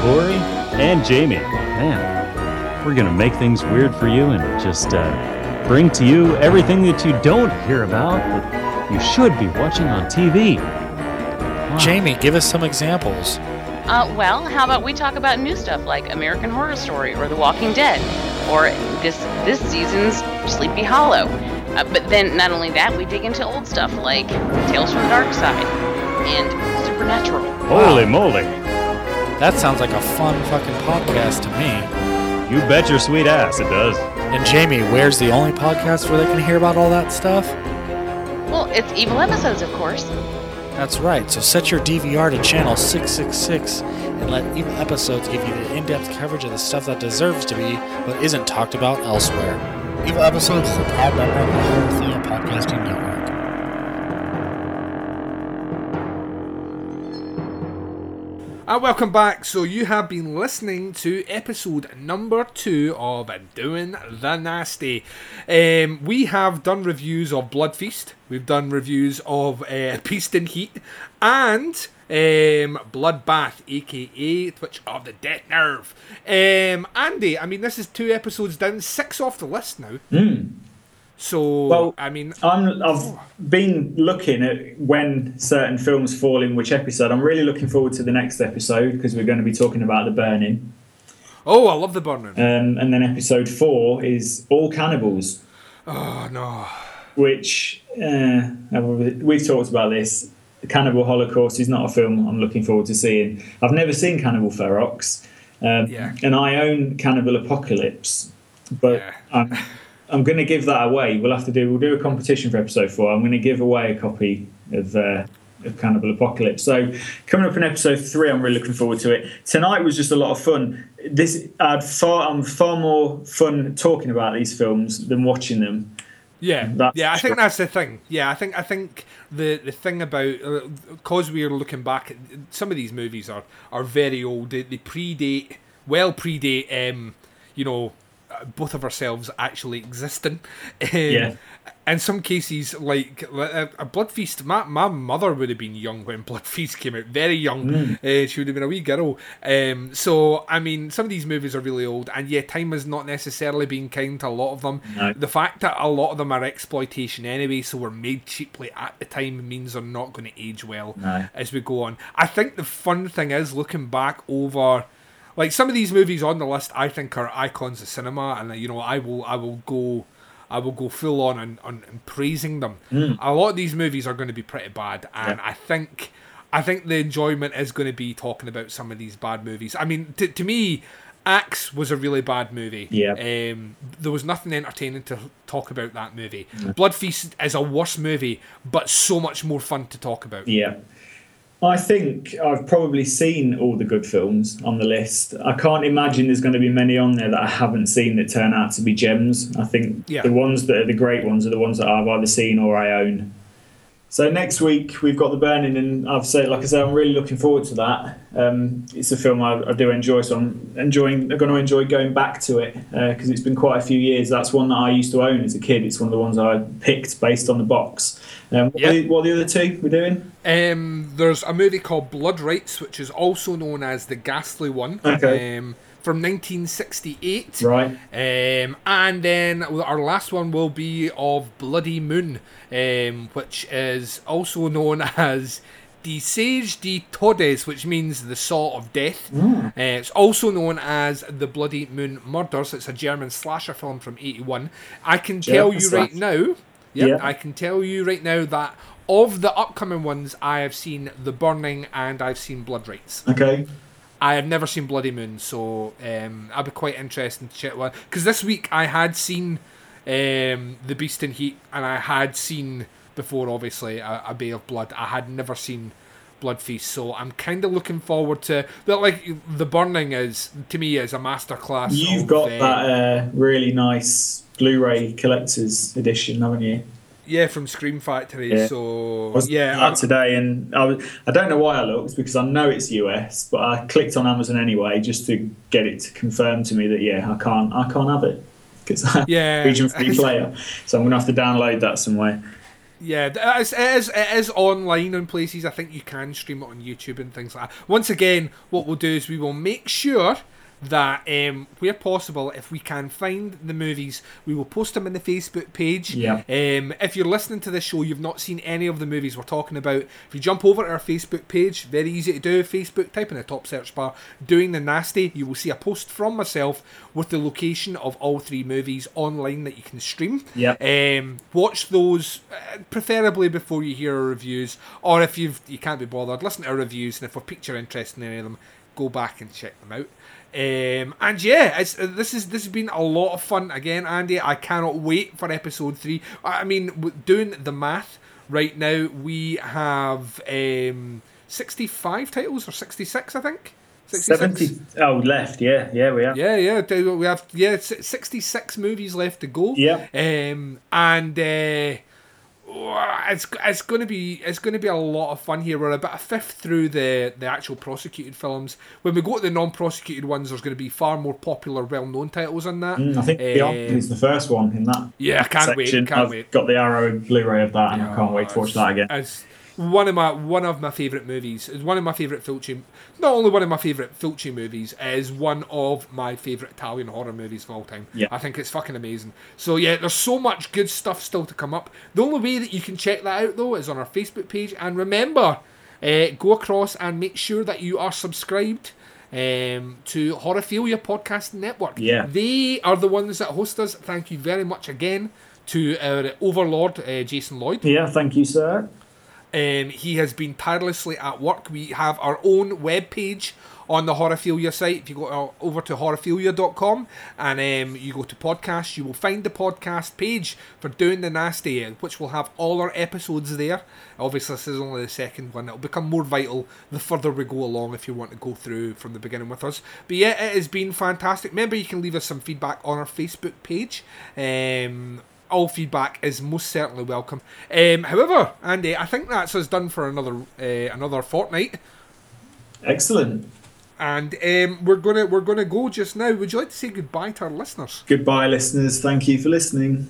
Corey, and Jamie. Man, we're going to make things weird for you and just uh, bring to you everything that you don't hear about that you should be watching on T V. Jamie, give us some examples. Uh, well, how about we talk about new stuff like American Horror Story or The Walking Dead or this this season's Sleepy Hollow. Uh, but then not only that, we dig into old stuff like Tales from the Dark Side and Supernatural. Holy moly. That sounds like a fun fucking podcast to me. You bet your sweet ass it does. And Jamie, where's the only podcast where they can hear about all that stuff? Well, it's Evil Episodes, of course. That's right, so set your D V R to channel six six six and let Evil Episodes give you the in-depth coverage of the stuff that deserves to be but isn't talked about elsewhere. Evil Episodes is a proud member of the Horrorphilia Podcasting Network. And welcome back. So you have been listening to episode number two of Doing the Nasty. Um, we have done reviews of Blood Feast. We've done reviews of uh, Beast in Heat and um, Bloodbath, aka Twitch of the Death Nerve. Um, Andy, I mean, this is two episodes down, six off the list now. Mm. So, well, I mean, I'm, I've been looking at when certain films fall in which episode. I'm really looking forward to the next episode because we're going to be talking about The Burning. Oh, I love The Burning. Um, and then episode four is All Cannibals. Oh no. Which, uh, we've talked about this, Cannibal Holocaust is not a film I'm looking forward to seeing. I've never seen Cannibal Ferox, um, yeah. and I own Cannibal Apocalypse, but yeah. I'm, I'm going to give that away. We'll have to do, we'll do a competition for episode four. I'm going to give away a copy of, uh, of Cannibal Apocalypse. So coming up in episode three, I'm really looking forward to it. Tonight was just a lot of fun. This, I'd far, I'm far more fun talking about these films than watching them. Yeah, that's yeah, I think that's the thing. Yeah, I think I think the, the thing about because uh, we are looking back, at some of these movies are, are very old. They, they predate, well predate, um, you know, both of ourselves actually existing. Um, yeah. In some cases, like a, a Blood Feast, my my mother would have been young when Blood Feast came out, very young. Mm. Uh, she would have been a wee girl. Um, so I mean, some of these movies are really old, and yeah, time has not necessarily been kind to a lot of them. No. The fact that a lot of them are exploitation anyway, so were made cheaply at the time, means they're not going to age well no. as we go on. I think the fun thing is looking back over. Like, some of these movies on the list, I think, are icons of cinema, and you know, I will, I will go, I will go full on and, on and praising them. Mm. A lot of these movies are going to be pretty bad, and yeah. I think, I think the enjoyment is going to be talking about some of these bad movies. I mean, to to me, Axe was a really bad movie. Yeah. Um, there was nothing entertaining to talk about that movie. Mm. Blood Feast is a worse movie, but so much more fun to talk about. Yeah. I think I've probably seen all the good films on the list. I can't imagine there's going to be many on there that I haven't seen that turn out to be gems. I think yeah. the ones that are the great ones are the ones that I've either seen or I own. So next week we've got The Burning, and I've said, like I said, I'm really looking forward to that. Um, it's a film I, I do enjoy, so I'm enjoying. I'm going to enjoy going back to it because uh, it's been quite a few years. That's one that I used to own as a kid. It's one of the ones I picked based on the box. Um, what, yep. are the, what are the other two we're doing? Um, there's a movie called Blood Rights, which is also known as The Ghastly One, okay. um, from nineteen sixty-eight. Right. Um, and then our last one will be of Bloody Moon, um, which is also known as De Sage de Todes, which means the Saw of Death. Mm. Uh, it's also known as The Bloody Moon Murders. It's a German slasher film from eighty-one. I can yeah, tell you right now... Yep, yeah, I can tell you right now that of the upcoming ones, I have seen The Burning and I've seen Blood Rights. Okay. I have never seen Bloody Moon, so um, I'll be quite interested to check one. Because this week I had seen um, The Beast in Heat, and I had seen, before obviously, a, a Bay of Blood. I had never seen Blood Feast, so I'm kind of looking forward to that. Like The Burning is to me is a masterclass. You've of, got uh, that uh, really nice Blu-ray collector's edition, haven't you? Yeah, from Scream Factory. Yeah. So I was yeah, I, today, and I was, I don't know why I looked because I know it's U S, but I clicked on Amazon anyway just to get it to confirm to me that yeah, I can't I can't have it because I yeah, have region free player, so I'm gonna have to download that somewhere. Yeah, it is, it is, it is online in places. I think you can stream it on YouTube and things like that. Once again, what we'll do is we will make sure that um, where possible, if we can find the movies, we will post them in the Facebook page. Yeah. Um, if you're listening to this show, you've not seen any of the movies we're talking about, if you jump over to our Facebook page, very easy to do, Facebook, type in the top search bar, Doing the Nasty, you will see a post from myself with the location of all three movies online that you can stream. Yeah. Um, watch those, uh, preferably before you hear our reviews, or if you've, you can't be bothered, listen to our reviews, and if we're piqued your interest in any of them, go back and check them out. Um, and yeah, it's, uh, this is this has been a lot of fun again, Andy. I cannot wait for episode three. I mean, doing the math right now, we have um, sixty-five titles or sixty-six, I think. sixty-six. seventy. Oh, left. Yeah, yeah, we have. Yeah, yeah, we have. Yeah, sixty-six movies left to go. Yeah. Um, and. Uh, It's it's gonna be it's gonna be a lot of fun here. We're about a fifth through the, the actual prosecuted films. When we go to the non-prosecuted ones, there's gonna be far more popular, well-known titles in that. Mm, I think Beyond um, is the first one in that. Yeah, I can't section. wait. Can't I've wait. Got the Arrow Blu-ray of that, and yeah, I can't wait to watch that again. It's one of my one of my favourite movies. It's one of my favourite Fulci. Not only one of my favourite Fulci movies, it is one of my favourite Italian horror movies of all time. Yeah. I think it's fucking amazing. So yeah, there's so much good stuff still to come up. The only way that you can check that out though is on our Facebook page. And remember, uh, go across and make sure that you are subscribed um, to Horrorphilia Podcast Network. Yeah. They are the ones that host us. Thank you very much again to our overlord, uh, Jason Lloyd. Yeah, thank you, sir. Um, he has been tirelessly at work. We have our own webpage on the Horrorphilia site. If you go over to horrorphilia dot com and um, you go to podcasts, you will find the podcast page for Doing the Nasty, which will have all our episodes there. Obviously, this is only the second one. It'll become more vital the further we go along if you want to go through from the beginning with us. But yeah, it has been fantastic. Remember, you can leave us some feedback on our Facebook page. Um... All feedback is most certainly welcome. Um, however, Andy, I think that's us done for another uh, another fortnight. Excellent. And um, we're gonna we're gonna go just now. Would you like to say goodbye to our listeners? Goodbye, listeners. Thank you for listening.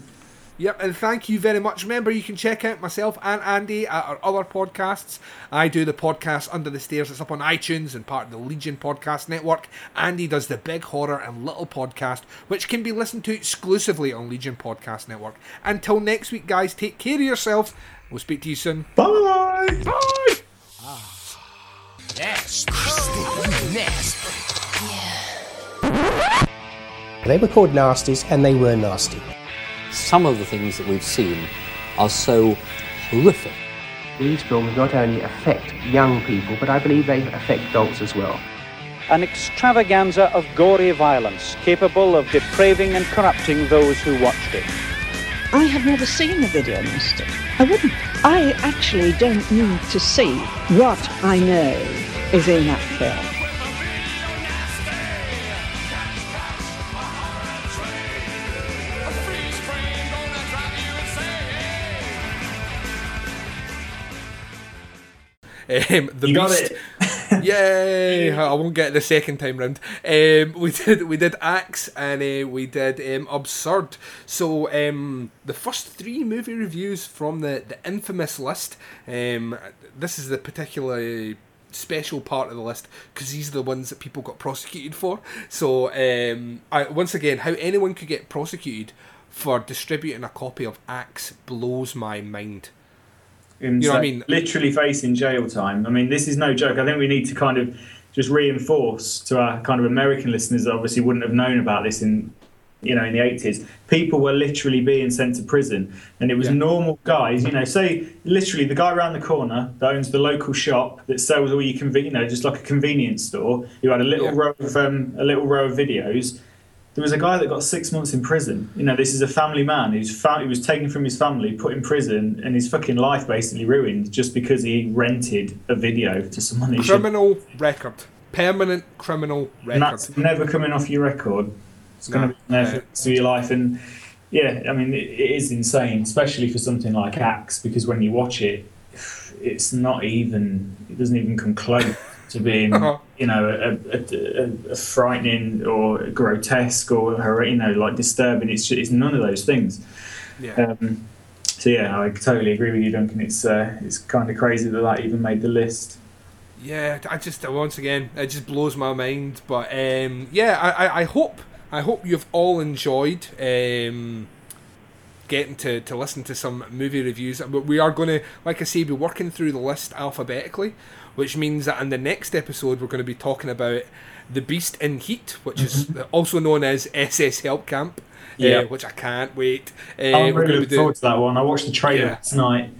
Yep, and thank you very much. Remember, you can check out myself and Andy at our other podcasts. I do the podcast Under the Stairs. It's up on iTunes and part of the Legion Podcast Network. Andy does the Big Horror and Little Podcast, which can be listened to exclusively on Legion Podcast Network. Until next week, guys, take care of yourself. We'll speak to you soon. Bye! Bye! Ah. Nasty. Nasty. Yeah. They were called nasties, and they were nasty. Some of the things that we've seen are so horrific. These films not only affect young people, but I believe they affect adults as well. An extravaganza of gory violence, capable of depraving and corrupting those who watched it. I have never seen a video nasty. I wouldn't. I actually don't need to see what I know is in that film. Um, the you Beast. Got it. Yay! I won't get it the second time round. Um, we did we did Axe and uh, we did um, Absurd. So um, the first three movie reviews from the, the infamous list. Um, this is the particular special part of the list because these are the ones that people got prosecuted for. So um, I, once again, how anyone could get prosecuted for distributing a copy of Axe blows my mind. You know what I mean? Literally facing jail time. I mean, this is no joke. I think we need to kind of just reinforce to our kind of American listeners that obviously wouldn't have known about this in, you know, in the eighties. People were literally being sent to prison, and it was yeah. normal guys. You know, say literally the guy around the corner that owns the local shop that sells all your conven- you know, just like a convenience store. You had a little yeah. row of um, a little row of videos. There was a guy that got six months in prison. You know, this is a family man. He was, fa- he was taken from his family, put in prison, and his fucking life basically ruined just because he rented a video to someone. Criminal should... record. Permanent criminal record. And that's never coming off your record. It's going to no, be there for your life. And, yeah, I mean, it, it is insane, especially for something like Axe, because when you watch it, it's not even... It doesn't even come close. To being, uh-huh. you know, a, a, a, a frightening or grotesque or, you know, like disturbing. It's it's none of those things. Yeah. Um, so yeah, I totally agree with you, Duncan. It's uh, it's kind of crazy that that even made the list. Yeah, I just once again, it just blows my mind. But um, yeah, I, I, I hope I hope you've all enjoyed. Um, getting to, to listen to some movie reviews. But we are going to, like I say, be working through the list alphabetically, which means that in the next episode we're going to be talking about The Beast in Heat, which mm-hmm. is also known as S S Hellcamp, yeah. uh, which I can't wait. Uh, I'm really looking forward to that one. I watched the trailer yeah. tonight.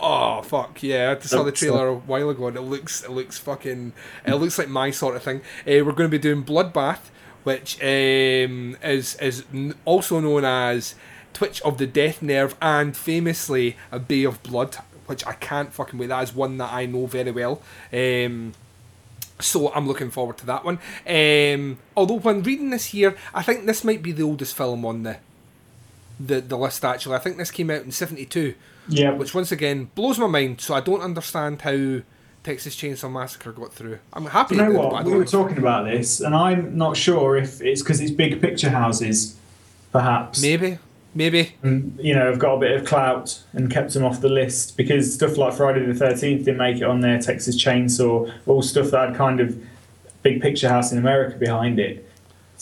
Oh, fuck, yeah. I just saw the trailer a while ago and it looks, it looks fucking... It looks like my sort of thing. Uh, we're going to be doing Bloodbath, which um, is is also known as Twitch of the Death Nerve, and famously A Bay of Blood, which I can't fucking wait. That is one that I know very well. Um, so I'm looking forward to that one. Um, although when reading this here, I think this might be the oldest film on the the, the list, actually. I think this came out in seventy-two, yeah. which once again blows my mind. So I don't understand how Texas Chainsaw Massacre got through. I'm happy. You know what? It, we were understand. talking about this, and I'm not sure if it's because it's big picture houses, perhaps. Maybe. Maybe. And, you know, I've got a bit of clout and kept them off the list because stuff like Friday the thirteenth didn't make it on there, Texas Chainsaw, all stuff that had kind of Big Picture House in America behind it.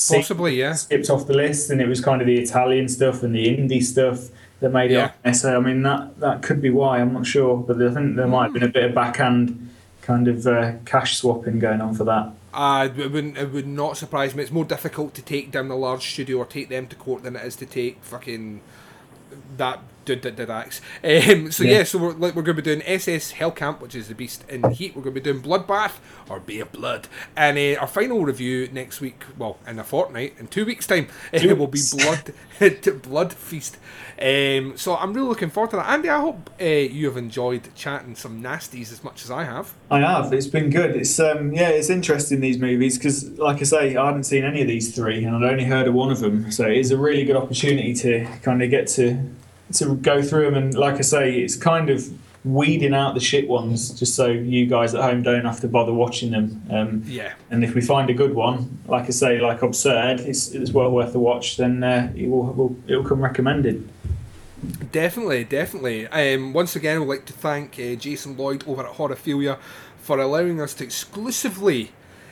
Possibly, yeah. Skipped off the list, and it was kind of the Italian stuff and the indie stuff that made yeah. it on. So, I mean, that, that could be why, I'm not sure. But I think there mm. might have been a bit of backhand kind of uh, cash swapping going on for that. Uh, it, wouldn't, it would not surprise me. It's more difficult to take down a large studio or take them to court than it is to take fucking that dude that did Axe. Um, so yeah. yeah, so we're we're going to be doing S S Hellcamp, which is The Beast in Heat. We're going to be doing Bloodbath or Bay of Blood, and uh, our final review next week. Well, in a fortnight, in two weeks' time, it uh, will be Blood to Blood Feast. Um, so I'm really looking forward to that. Andy, I hope uh, you have enjoyed chatting some nasties as much as I have. I have. It's been good. It's um, yeah, it's interesting, these movies, because like I say, I hadn't seen any of these three, and I'd only heard of one of them. So it is a really good opportunity to kind of get to to go through them. And like I say, it's kind of weeding out the shit ones, just so you guys at home don't have to bother watching them. Um, yeah. And if we find a good one, like I say, like Absurd, it's, it's well worth a watch. Then uh, it will, will it will come recommended. Definitely, definitely. Um, once again, I'd like to thank uh, Jason Lloyd over at Horrorphilia for allowing us to exclusively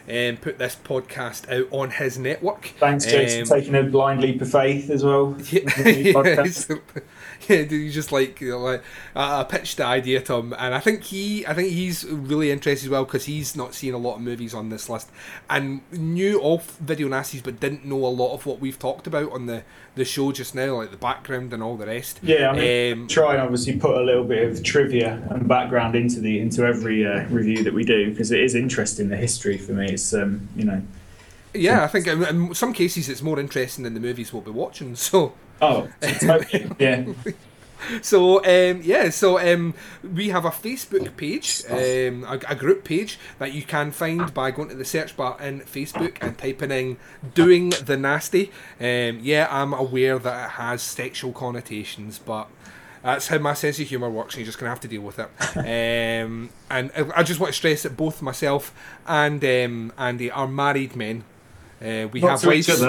um, put this podcast out on his network. Thanks, Jason, um, taking a blind leap of faith as well. Yeah, yeah, yeah, he just like, you know, like I pitched the idea to him, and I think he, I think he's really interested as well, because he's not seen a lot of movies on this list, and knew all Video Nasties, but didn't know a lot of what we've talked about on the, the show just now, like the background and all the rest. Yeah, I mean, um, try and obviously put a little bit of trivia and background into the into every uh, review that we do, because it is interesting, the history for me. It's um, you know. Yeah, I think in some cases it's more interesting than the movies we'll be watching. So. Oh, totally. Yeah. So, um, yeah, so um, we have a Facebook page, um, a, a group page that you can find by going to the search bar in Facebook and typing in Doing the Nasty. Um, yeah, I'm aware that it has sexual connotations, but that's how my sense of humour works, and you're just going to have to deal with it. Um, and I just want to stress that both myself and um, Andy are married men. Uh, we Not have wives.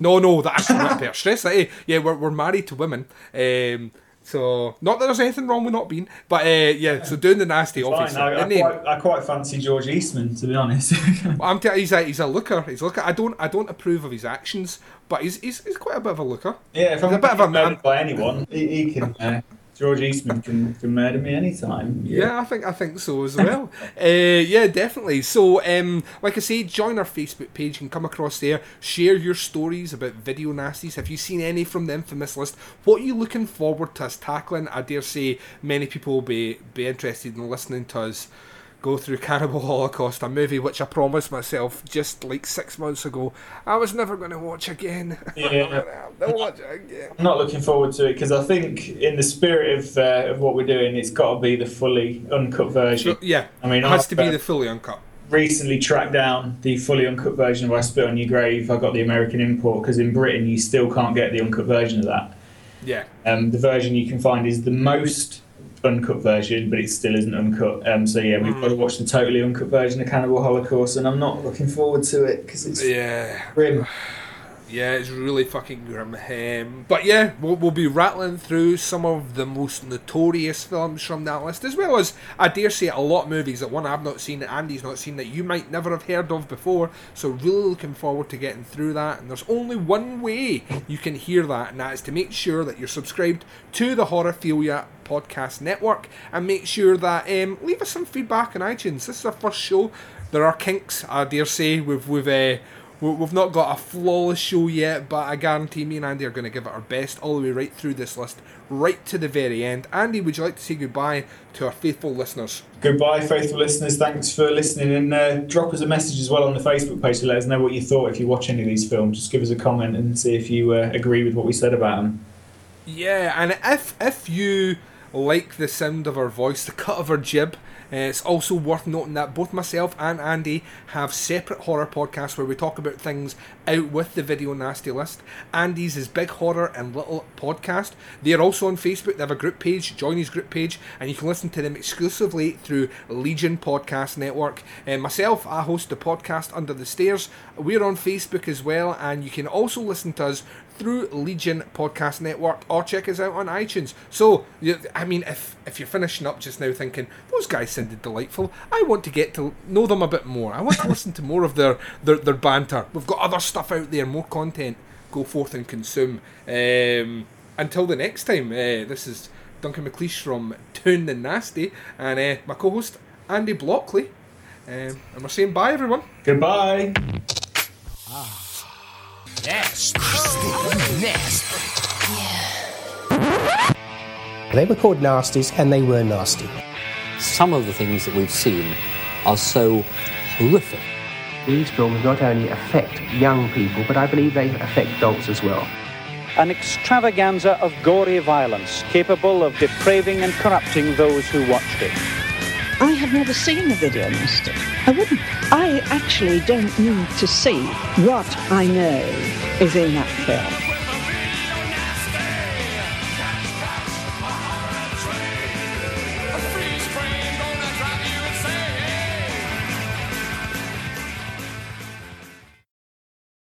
No, no, that's not fair. Stress that. Hey, yeah, we're we're married to women. Um, so not that there's anything wrong with not being, but uh, yeah. So Doing the Nasty, it's obviously. I, I, quite, I quite fancy George Eastman, to be honest. Well, I'm t- he's a he's a looker. He's a looker. I don't I don't approve of his actions, but he's he's, he's quite a bit of a looker. Yeah, if I'm a bit of a man by anyone, he, he can. Uh, George Eastman can, can murder me anytime. Yeah. yeah, I think I think so as well. uh, yeah, definitely. So, um, like I say, join our Facebook page and come across there. Share your stories about Video Nasties. Have you seen any from the infamous list? What are you looking forward to us tackling? I dare say many people will be, be interested in listening to us go through Cannibal Holocaust, a movie which I promised myself just like six months ago I was never going to watch again. Yeah. I'll watch it again. I'm not looking forward to it, because I think in the spirit of uh, of what we're doing, it's got to be the fully uncut version. So, yeah, I mean, it has I've, to be the fully uncut. Recently tracked down the fully uncut version of I Spit on Your Grave. I got the American import, because in Britain you still can't get the uncut version of that. Yeah. Um, the version you can find is the most uncut version, but it still isn't uncut. Um, so yeah, we've mm. got to watch the totally uncut version of Cannibal Holocaust, and I'm not looking forward to it because it's yeah. grim. Yeah, it's really fucking grim. Um, but yeah, we'll, we'll be rattling through some of the most notorious films from that list, as well as, I dare say, a lot of movies that one I've not seen, that Andy's not seen, that you might never have heard of before. So really looking forward to getting through that. And there's only one way you can hear that, and that is to make sure that you're subscribed to the Horrorphilia Podcast Network, and make sure that, um, leave us some feedback on iTunes. This is our first show. There are kinks, I dare say. We've... we've uh, We've not got a flawless show yet, but I guarantee me and Andy are going to give it our best all the way right through this list, right to the very end. Andy, would you like to say goodbye to our faithful listeners? Goodbye, faithful listeners. Thanks for listening. And uh, drop us a message as well on the Facebook page to let us know what you thought if you watch any of these films. Just give us a comment and see if you uh, agree with what we said about them. Yeah, and if, if you like the sound of our voice, the cut of our jib, Uh, it's also worth noting that both myself and Andy have separate horror podcasts where we talk about things out with the Video Nasty list. Andy's is Big Horror and Little Podcast. They are also on Facebook. They have a group page. Join his group page, and you can listen to them exclusively through Legion Podcast Network. And myself, I host the Podcast Under the Stairs. We're on Facebook as well, and you can also listen to us through Legion Podcast Network, or check us out on iTunes. So, I mean, if if you're finishing up just now thinking, those guys sounded delightful, I want to get to know them a bit more, I want to listen to more of their, their, their banter, we've got other stuff out there, more content, go forth and consume. Um, until the next time, uh, this is Duncan McLeish from Doing the Nasty, and uh, my co-host, Andy Blockley, um, and we're saying bye, everyone. Goodbye. Ah. Nasty. Nasty. Yeah. They were called nasties, and they were nasty. Some of the things that we've seen are so horrific. These films not only affect young people, but I believe they affect adults as well. An extravaganza of gory violence capable of depraving and corrupting those who watched it. I have never seen the Video Nasty. I wouldn't. I actually don't need to see what I know is in that film.